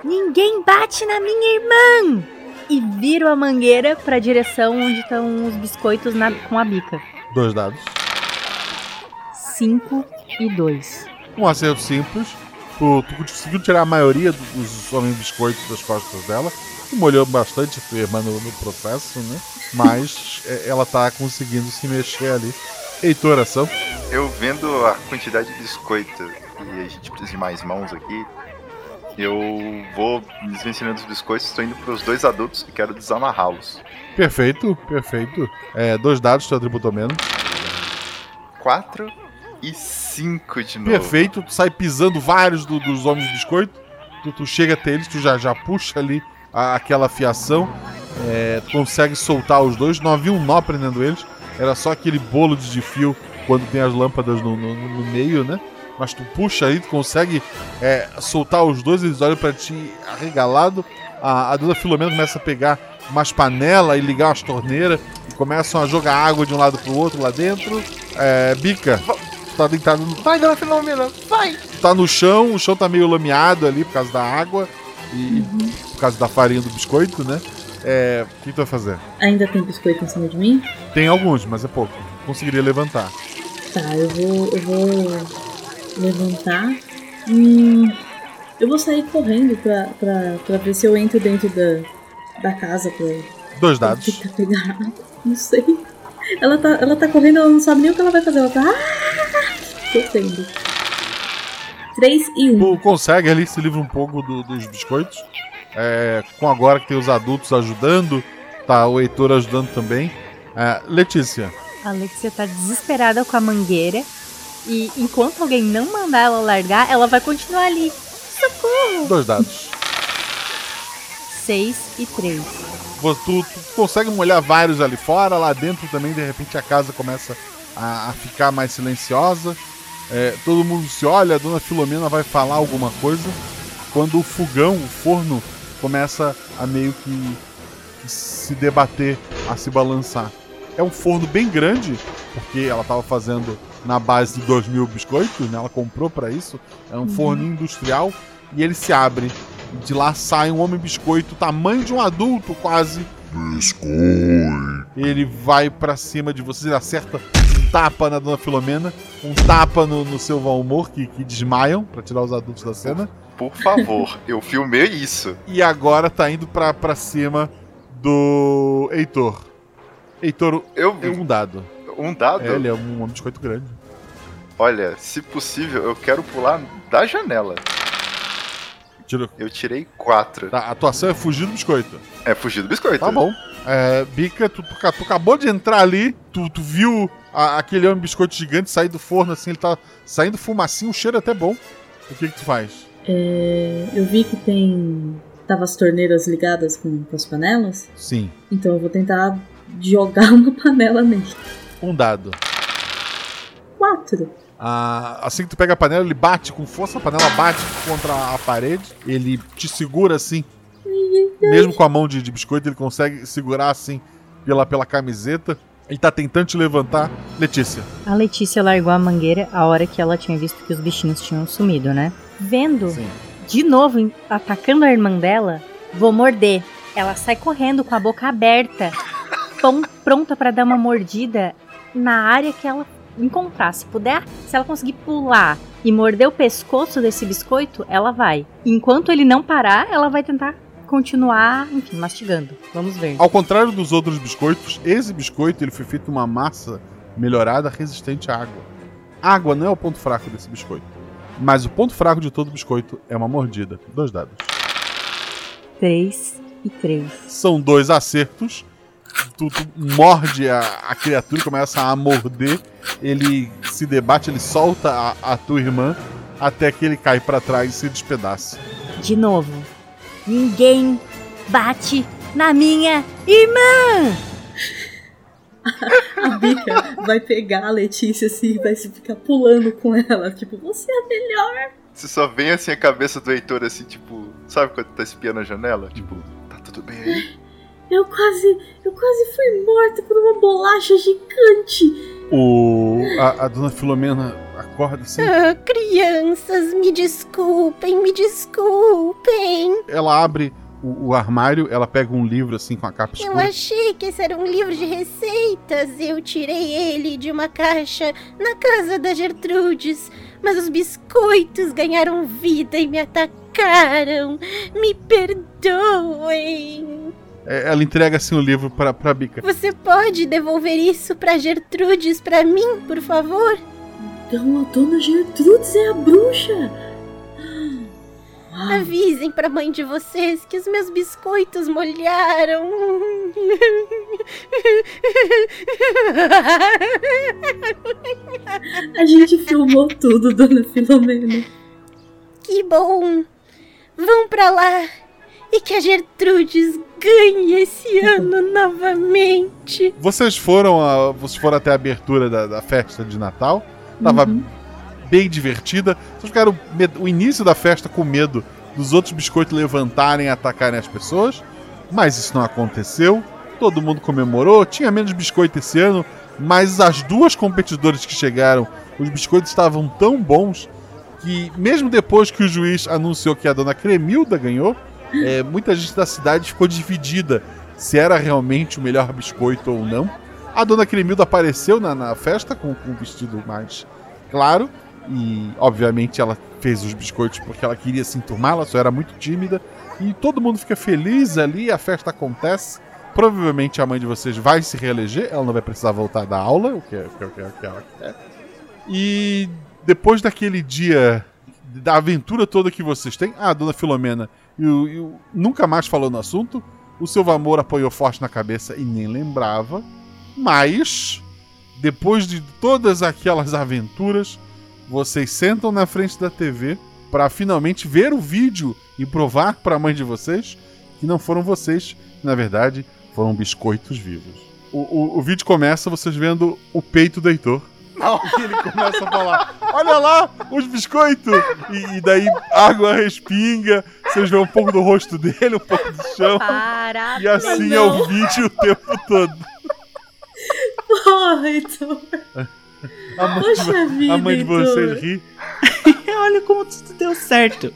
Ninguém bate na minha irmã! E viro a mangueira pra direção onde estão os biscoitos com a bica. 2 dados. 5 e 2. Um acerto simples. Tu conseguiu tirar a maioria dos homens biscoitos das costas dela. Tu molhou bastante a tua irmã no processo, né? Mas ela tá conseguindo se mexer ali. Heitor, ação. Eu vendo a quantidade de biscoito e a gente precisa de mais mãos aqui, eu vou desvencilhando os biscoitos, estou indo para os 2 adultos e quero desamarrá-los. Perfeito, perfeito. 2 dados, teu atributo ao menos. 4 e 5 de novo. Perfeito, tu sai pisando vários dos homens de biscoito, tu chega até eles, tu já puxa ali aquela fiação, consegue soltar os 2, não havia um nó prendendo eles, era só aquele bolo de fio quando tem as lâmpadas no meio, né? Mas tu puxa aí, tu consegue soltar os 2, eles olham pra ti arregalado. A Duda Filomena começa a pegar umas panelas e ligar umas torneiras e começam a jogar água de um lado pro outro lá dentro. Bica, tá deitado no... Vai, Duda Filomena, vai! Tá no chão, o chão tá meio lameado ali por causa da água e por causa da farinha do biscoito, né? O que tu vai fazer? Ainda tem biscoito em cima de mim? Tem alguns, mas é pouco. Conseguiria levantar. Tá, eu vou... levantar. Eu vou sair correndo pra ver se eu entro dentro da casa pra... 2 dados. Pra pegar. Não sei. Ela tá correndo, ela não sabe nem o que ela vai fazer. Ela tá... correndo. 3 e 1. Tu consegue ali, se livra um pouco dos biscoitos. Com agora que tem os adultos ajudando, tá o Heitor ajudando também. Letícia. A Letícia tá desesperada com a mangueira. E enquanto alguém não mandar ela largar, ela vai continuar ali. Socorro! 2 dados. 6 e 3. Tu consegue molhar vários ali fora, lá dentro também, de repente a casa começa a ficar mais silenciosa. Todo mundo se olha, a Dona Filomena vai falar alguma coisa. Quando o forno, começa a meio que se debater, a se balançar. É um forno bem grande, porque ela estava fazendo... na base de 2.000 biscoitos, né? Ela comprou pra isso. É um forno industrial. E ele se abre. De lá sai um homem biscoito, tamanho de um adulto quase. Biscoito. Ele vai pra cima de vocês. Ele acerta um tapa na Dona Filomena. Um tapa no seu mau humor, que desmaiam pra tirar os adultos da cena. Por favor, eu filmei isso. E agora tá indo pra cima do Heitor. Heitor, eu vi. Um dado. Um dado? Ele é um biscoito grande. Olha, se possível, eu quero pular da janela. Tirou. Eu tirei 4. Tá, a tua ação é fugir do biscoito. É fugir do biscoito. Tá bom. Bica, tu acabou de entrar ali, tu viu aquele homem biscoito gigante sair do forno, assim, ele tá saindo fumacinho, o cheiro é até bom. O que tu faz? Eu vi que tem... Tava as torneiras ligadas com as panelas? Sim. Então eu vou tentar jogar uma panela nele. Um dado. 4. Assim que tu pega a panela, ele bate com força, a panela bate contra a parede, ele te segura assim. Mesmo com a mão de biscoito, ele consegue segurar assim pela camiseta. Ele tá tentando te levantar. Letícia. A Letícia largou a mangueira a hora que ela tinha visto que os bichinhos tinham sumido, né? Vendo, sim, de novo, atacando a irmã dela, vou morder. Ela sai correndo com a boca aberta, pronta pra dar uma mordida na área que ela encontrar. Se puder, se ela conseguir pular e morder o pescoço desse biscoito, ela vai. Enquanto ele não parar, ela vai tentar continuar, enfim, mastigando. Vamos ver. Ao contrário dos outros biscoitos, esse biscoito ele foi feito uma massa melhorada resistente à água. A água não é o ponto fraco desse biscoito, mas o ponto fraco de todo biscoito é uma mordida. 2 dados. 3 e 3. São 2 acertos. Tu morde a criatura, começa a morder. Ele se debate, ele solta a tua irmã até que ele cai pra trás e se despedaça. De novo. Ninguém bate na minha irmã! A Bica vai pegar a Letícia assim e vai se ficar pulando com ela. Tipo, você é a melhor! Você só vem assim a cabeça do Heitor assim, tipo... Sabe quando tá espiando a janela? Tipo, tá tudo bem aí? Eu quase fui morta por uma bolacha gigante. A dona Filomena acorda assim. Ah, crianças, me desculpem. Ela abre o armário, ela pega um livro assim com a capa escura. Eu achei que esse era um livro de receitas. Eu tirei ele de uma caixa na casa da Gertrudes. Mas os biscoitos ganharam vida e me atacaram. Me perdoem. Ela entrega assim o livro pra Bica. Você pode devolver isso pra Gertrudes, pra mim, por favor? Então a dona Gertrudes é a bruxa. Avisem pra mãe de vocês que os meus biscoitos molharam. A gente filmou tudo, dona Filomena. Que bom. Vão pra lá. E que a Gertrudes ganhe esse ano novamente. Vocês foram até a abertura da festa de Natal. Tava bem divertida. Vocês ficaram o início da festa com medo dos outros biscoitos levantarem e atacarem as pessoas. Mas isso não aconteceu. Todo mundo comemorou. Tinha menos biscoito esse ano. Mas as duas competidoras que chegaram, os biscoitos estavam tão bons que mesmo depois que o juiz anunciou que a dona Cremilda ganhou, muita gente da cidade ficou dividida se era realmente o melhor biscoito ou não. A dona Cremilda apareceu na festa com um vestido mais claro e, obviamente, ela fez os biscoitos porque ela queria se enturmar, ela só era muito tímida. E todo mundo fica feliz ali, a festa acontece. Provavelmente a mãe de vocês vai se reeleger, ela não vai precisar voltar da aula, o que ela quer. E depois daquele dia, da aventura toda que vocês têm, a dona Filomena Eu nunca mais falou no assunto. O seu Vamor apoiou forte na cabeça e nem lembrava. Mas, depois de todas aquelas aventuras, vocês sentam na frente da TV para finalmente ver o vídeo e provar para a mãe de vocês que não foram vocês, que, na verdade, foram biscoitos vivos. O vídeo começa vocês vendo o peito do Heitor. E ele começa a falar, olha lá, os biscoitos! E daí água respinga, vocês vêem um pouco do rosto dele, um pouco do chão. Parabéns, e assim não. É o vídeo o tempo todo. Porra, Heitor. A mãe de vocês ri. Olha como tudo deu certo.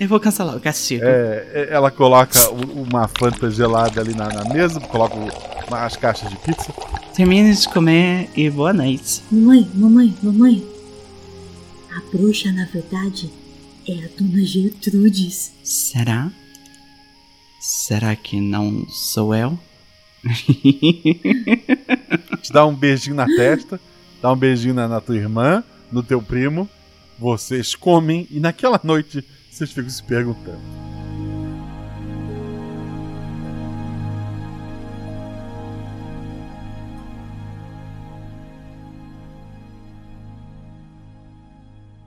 Eu vou cancelar o castigo. Ela coloca uma Fanta gelada ali na mesa, coloca as caixas de pizza. Termine de comer e boa noite. Mamãe. A bruxa, na verdade, é a dona Gertrudes. Será? Será que não sou eu? Te dá um beijinho na testa, dá um beijinho na tua irmã, no teu primo. Vocês comem e naquela noite vocês ficam se perguntando.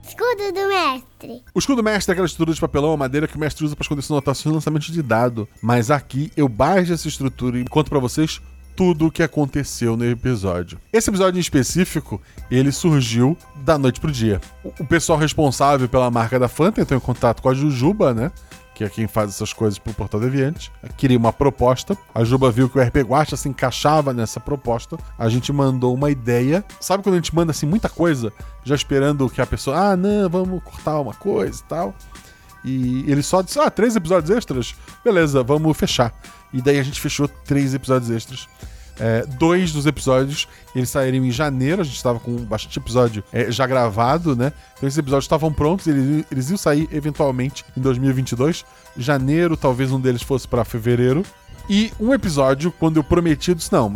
Escudo do Mestre. O Escudo do Mestre é aquela estrutura de papelão ou madeira que o mestre usa para esconder anotações e lançamento de dado. Mas aqui eu baixo essa estrutura e conto para vocês tudo o que aconteceu no episódio. Esse episódio em específico, ele surgiu da noite pro dia. O pessoal responsável pela marca da Fanta entrou em contato com a Jujuba, né? Que é quem faz essas coisas pro Portal Deviante. Queria uma proposta. A Juba viu que o RPGuaxa se encaixava nessa proposta. A gente mandou uma ideia. Sabe quando a gente manda assim muita coisa? Já esperando que a pessoa... Ah, não, vamos cortar uma coisa e tal. E ele só disse... 3 episódios extras? Beleza, vamos fechar. E daí a gente fechou 3 episódios extras. 2 dos episódios, eles saíram em janeiro. A gente estava com bastante episódio já gravado, né? Então esses episódios estavam prontos, eles iam sair eventualmente em 2022. Janeiro, talvez um deles fosse para fevereiro. E um episódio, quando eu prometi, eu disse, não,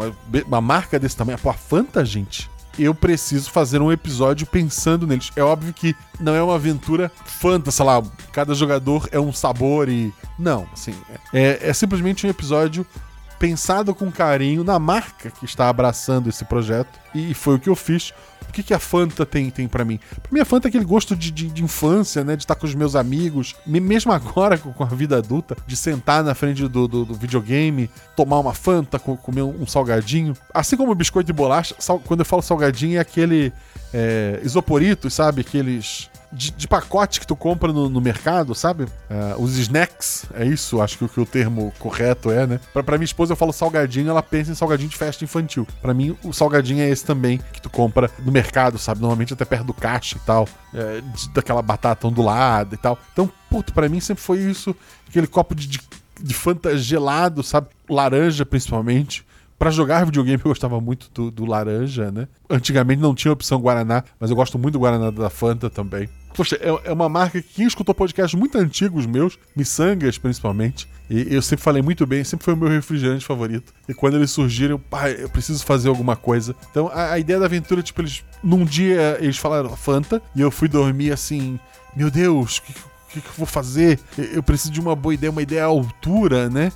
uma marca desse tamanho, pô, a Fanta, gente... eu preciso fazer um episódio pensando neles. É óbvio que não é uma aventura fanta, sei lá, cada jogador é um sabor e... Não, assim, é simplesmente um episódio pensado com carinho na marca que está abraçando esse projeto, e foi o que eu fiz. O que a Fanta tem pra mim? Pra mim, a Fanta é aquele gosto de infância, né? De estar com os meus amigos, mesmo agora com a vida adulta, de sentar na frente do videogame, tomar uma Fanta, comer um salgadinho. Assim como biscoito e bolacha, quando eu falo salgadinho é aquele isoporito, sabe? Aqueles de pacote que tu compra no mercado, sabe? Os snacks, é isso, acho que o termo correto é, né? Pra minha esposa eu falo salgadinho, ela pensa em salgadinho de festa infantil. Pra mim, o salgadinho é esse também, que tu compra no mercado, sabe? Normalmente até perto do caixa e tal, daquela batata ondulada e tal. Então, puto, pra mim sempre foi isso, aquele copo de Fanta gelado, sabe? Laranja, principalmente. Pra jogar videogame eu gostava muito do laranja, né? Antigamente não tinha opção Guaraná, mas eu gosto muito do Guaraná da Fanta também. Poxa, é uma marca que quem escutou podcasts muito antigos meus, Missangas principalmente, e eu sempre falei muito bem, sempre foi o meu refrigerante favorito. E quando eles surgiram, eu preciso fazer alguma coisa. Então a ideia da aventura, tipo, num dia eles falaram Fanta, e eu fui dormir assim, meu Deus, o que eu vou fazer? Eu preciso de uma boa ideia, uma ideia à altura, né?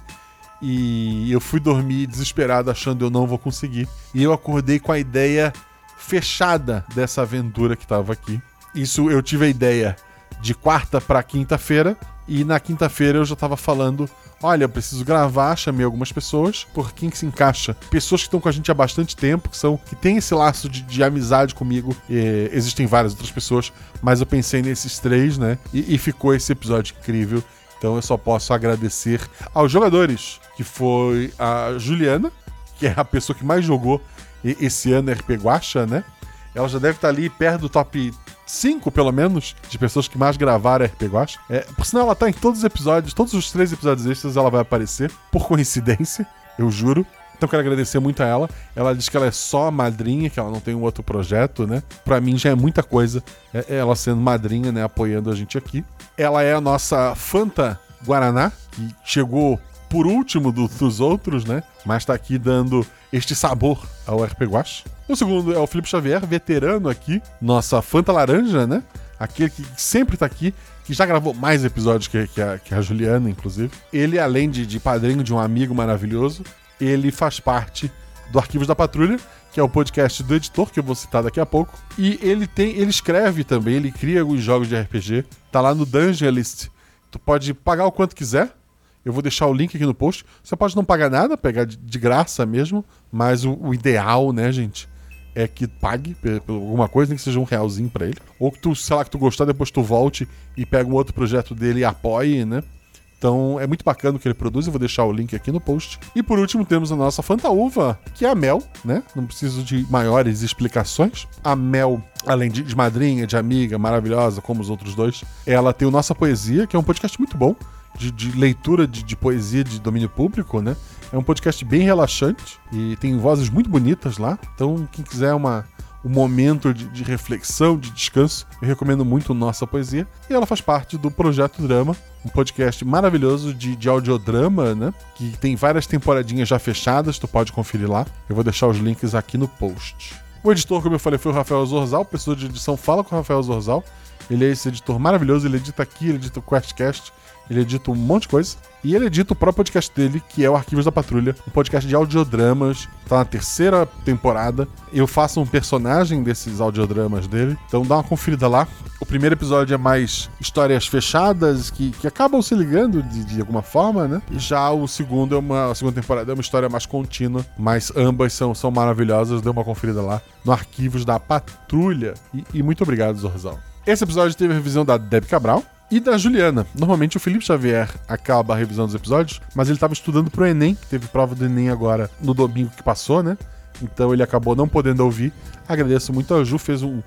E eu fui dormir desesperado, achando eu não vou conseguir. E eu acordei com a ideia fechada dessa aventura que estava aqui. Isso eu tive a ideia de quarta para quinta-feira, e na quinta-feira eu já tava falando, olha, eu preciso gravar, chamei algumas pessoas, por quem que se encaixa? Pessoas que estão com a gente há bastante tempo, que têm esse laço de amizade comigo, e existem várias outras pessoas, mas eu pensei nesses três, né, e ficou esse episódio incrível. Então eu só posso agradecer aos jogadores, que foi a Juliana, que é a pessoa que mais jogou esse ano RPGuaxa, né? Ela já deve estar ali perto do top 5, pelo menos, de pessoas que mais gravaram RPGuaxa. Por sinal, ela está em todos os episódios, todos os 3 episódios extras ela vai aparecer, por coincidência, eu juro. Então quero agradecer muito a ela. Ela diz que ela é só madrinha, que ela não tem um outro projeto, né? Pra mim já é muita coisa ela sendo madrinha, né? Apoiando a gente aqui. Ela é a nossa Fanta Guaraná, que chegou por último dos outros, né? Mas tá aqui dando este sabor ao RPGuaxa. O segundo é o Felipe Xavier, veterano aqui. Nossa Fanta Laranja, né? Aquele que sempre tá aqui, que já gravou mais episódios que a Juliana, inclusive. Ele, além de padrinho de um amigo maravilhoso, ele faz parte do Arquivos da Patrulha, que é o podcast do editor, que eu vou citar daqui a pouco. E ele escreve também, ele cria alguns jogos de RPG. Tá lá no Dungeon List. Tu pode pagar o quanto quiser. Eu vou deixar o link aqui no post. Você pode não pagar nada, pegar de graça mesmo. Mas o ideal, né, gente, é que pague por alguma coisa, nem que seja R$1 pra ele. Ou que tu, sei lá, que tu gostar, depois tu volte e pega um outro projeto dele e apoie, né? Então é muito bacana o que ele produz, eu vou deixar o link aqui no post. E por último temos a nossa Fantaúva, que é a Mel, né? Não preciso de maiores explicações. A Mel, além de madrinha, de amiga, maravilhosa, como os outros dois, ela tem o Nossa Poesia, que é um podcast muito bom, de leitura de poesia de domínio público, né? É um podcast bem relaxante e tem vozes muito bonitas lá. Então quem quiser um momento de reflexão, de descanso, eu recomendo muito Nossa Poesia. E ela faz parte do Projeto Drama, um podcast maravilhoso de audiodrama, né? Que tem várias temporadinhas já fechadas, tu pode conferir lá. Eu vou deixar os links aqui no post. O editor, como eu falei, foi o Rafael Zorzal, pessoa de edição fala com o Rafael Zorzal. Ele é esse editor maravilhoso, ele edita aqui, ele edita o QuestCast, ele edita um monte de coisa. E ele edita o próprio podcast dele, que é o Arquivos da Patrulha, um podcast de audiodramas. Tá na 3ª temporada. Eu faço um personagem desses audiodramas dele. Então dá uma conferida lá. O primeiro episódio é mais histórias fechadas, que acabam se ligando de alguma forma, né? E já o segundo a segunda temporada é uma história mais contínua. Mas ambas são maravilhosas. Dê uma conferida lá no Arquivos da Patrulha. E muito obrigado, Zorzal. Esse episódio teve a revisão da Deb Cabral e da Juliana. Normalmente o Felipe Xavier acaba a revisão dos episódios, mas ele estava estudando pro Enem, que teve prova do Enem agora no domingo que passou, né? Então ele acabou não podendo ouvir. Agradeço muito a Ju, fez um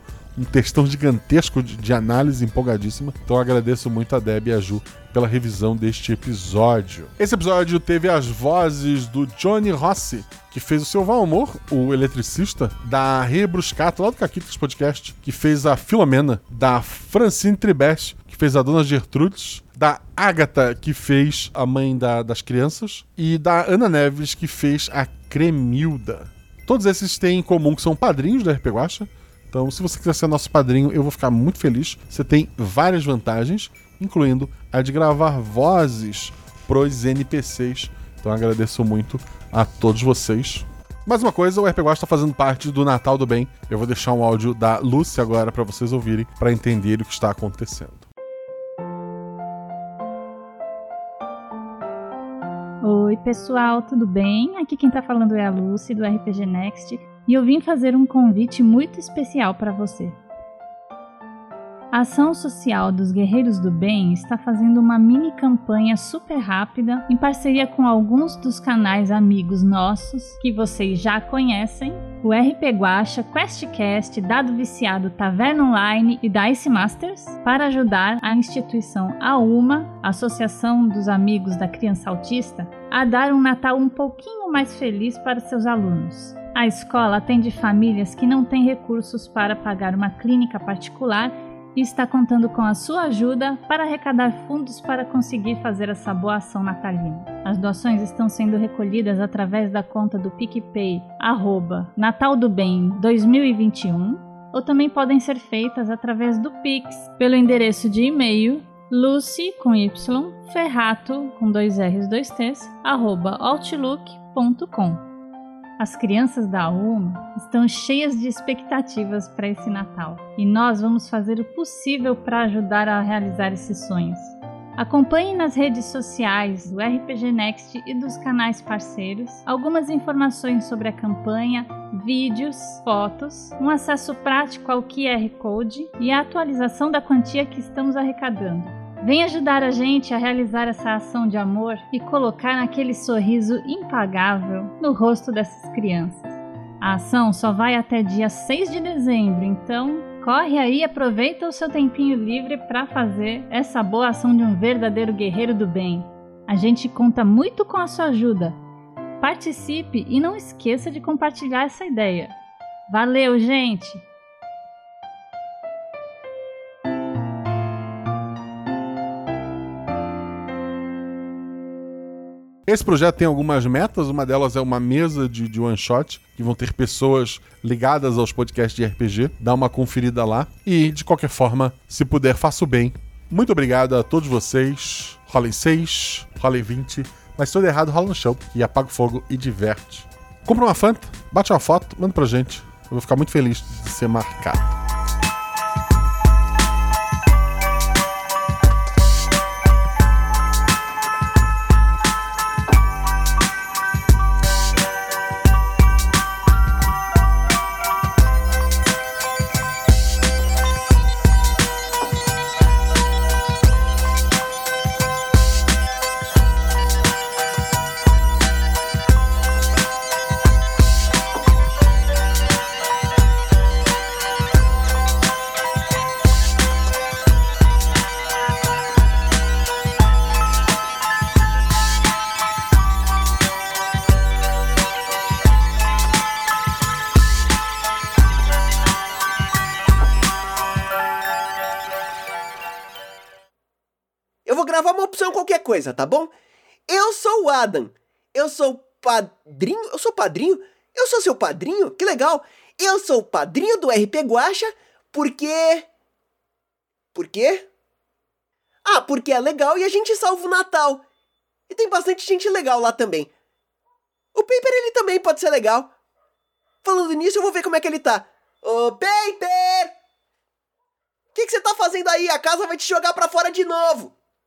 textão gigantesco de análise, empolgadíssima. Então agradeço muito a Deb e a Ju pela revisão deste episódio. Esse episódio teve as vozes do Johnny Rossi, que fez o seu Valmor, o eletricista, da Rebruscato, lá do Caquitos Podcast, que fez a Filomena, da Francine Tribeschi, que fez a Dona Gertrudes, da Ágata, que fez a mãe das crianças, e da Ana Neves, que fez a Cremilda. Todos esses têm em comum que são padrinhos da RPGuaxa. Então, se você quiser ser nosso padrinho, eu vou ficar muito feliz. Você tem várias vantagens, incluindo a de gravar vozes pros NPCs. Então, eu agradeço muito a todos vocês. Mais uma coisa, o RPGuaxa está fazendo parte do Natal do Bem. Eu vou deixar um áudio da Lúcia agora para vocês ouvirem, para entender o que está acontecendo. Oi, pessoal, tudo bem? Aqui quem está falando é a Lúcia, do RPG Next. E eu vim fazer um convite muito especial para você. A ação social dos Guerreiros do Bem está fazendo uma mini campanha super rápida em parceria com alguns dos canais amigos nossos que vocês já conhecem, o RPGuaxa, QuestCast, Dado Viciado, Taverna Online e Dice Masters, para ajudar a instituição AUMA, Associação dos Amigos da Criança Autista, a dar um Natal um pouquinho mais feliz para seus alunos. A escola atende famílias que não têm recursos para pagar uma clínica particular e está contando com a sua ajuda para arrecadar fundos para conseguir fazer essa boa ação natalina. As doações estão sendo recolhidas através da conta do PicPay @nataldobem2021 ou também podem ser feitas através do Pix pelo endereço de e-mail lucy@outlook.com. As crianças da UMA estão cheias de expectativas para esse Natal e nós vamos fazer o possível para ajudar a realizar esses sonhos. Acompanhe nas redes sociais do RPG Next e dos canais parceiros algumas informações sobre a campanha, vídeos, fotos, um acesso prático ao QR Code e a atualização da quantia que estamos arrecadando. Vem ajudar a gente a realizar essa ação de amor e colocar aquele sorriso impagável no rosto dessas crianças. A ação só vai até dia 6 de dezembro, então corre aí e aproveita o seu tempinho livre para fazer essa boa ação de um verdadeiro guerreiro do bem. A gente conta muito com a sua ajuda. Participe e não esqueça de compartilhar essa ideia. Valeu, gente! Esse projeto tem algumas metas, uma delas é uma mesa de one-shot, que vão ter pessoas ligadas aos podcasts de RPG, dá uma conferida lá e, de qualquer forma, se puder, faça o bem. Muito obrigado a todos vocês, rolem 6, rolem 20, mas se tudo errado, rola no chão e apaga o fogo e diverte. Compra uma Fanta, bate uma foto, manda pra gente, eu vou ficar muito feliz de ser marcado. Coisa, tá bom? Eu sou o Adam. Eu sou padrinho. Eu sou padrinho? Eu sou seu padrinho? Que legal! Eu sou o padrinho do RPGuaxa porque... Por quê? Ah, porque é legal e a gente salva o Natal. E tem bastante gente legal lá também. O Paper, ele também pode ser legal. Falando nisso, eu vou ver como é que ele tá. Ô, Paper! O que você tá fazendo aí? A casa vai te jogar pra fora de novo!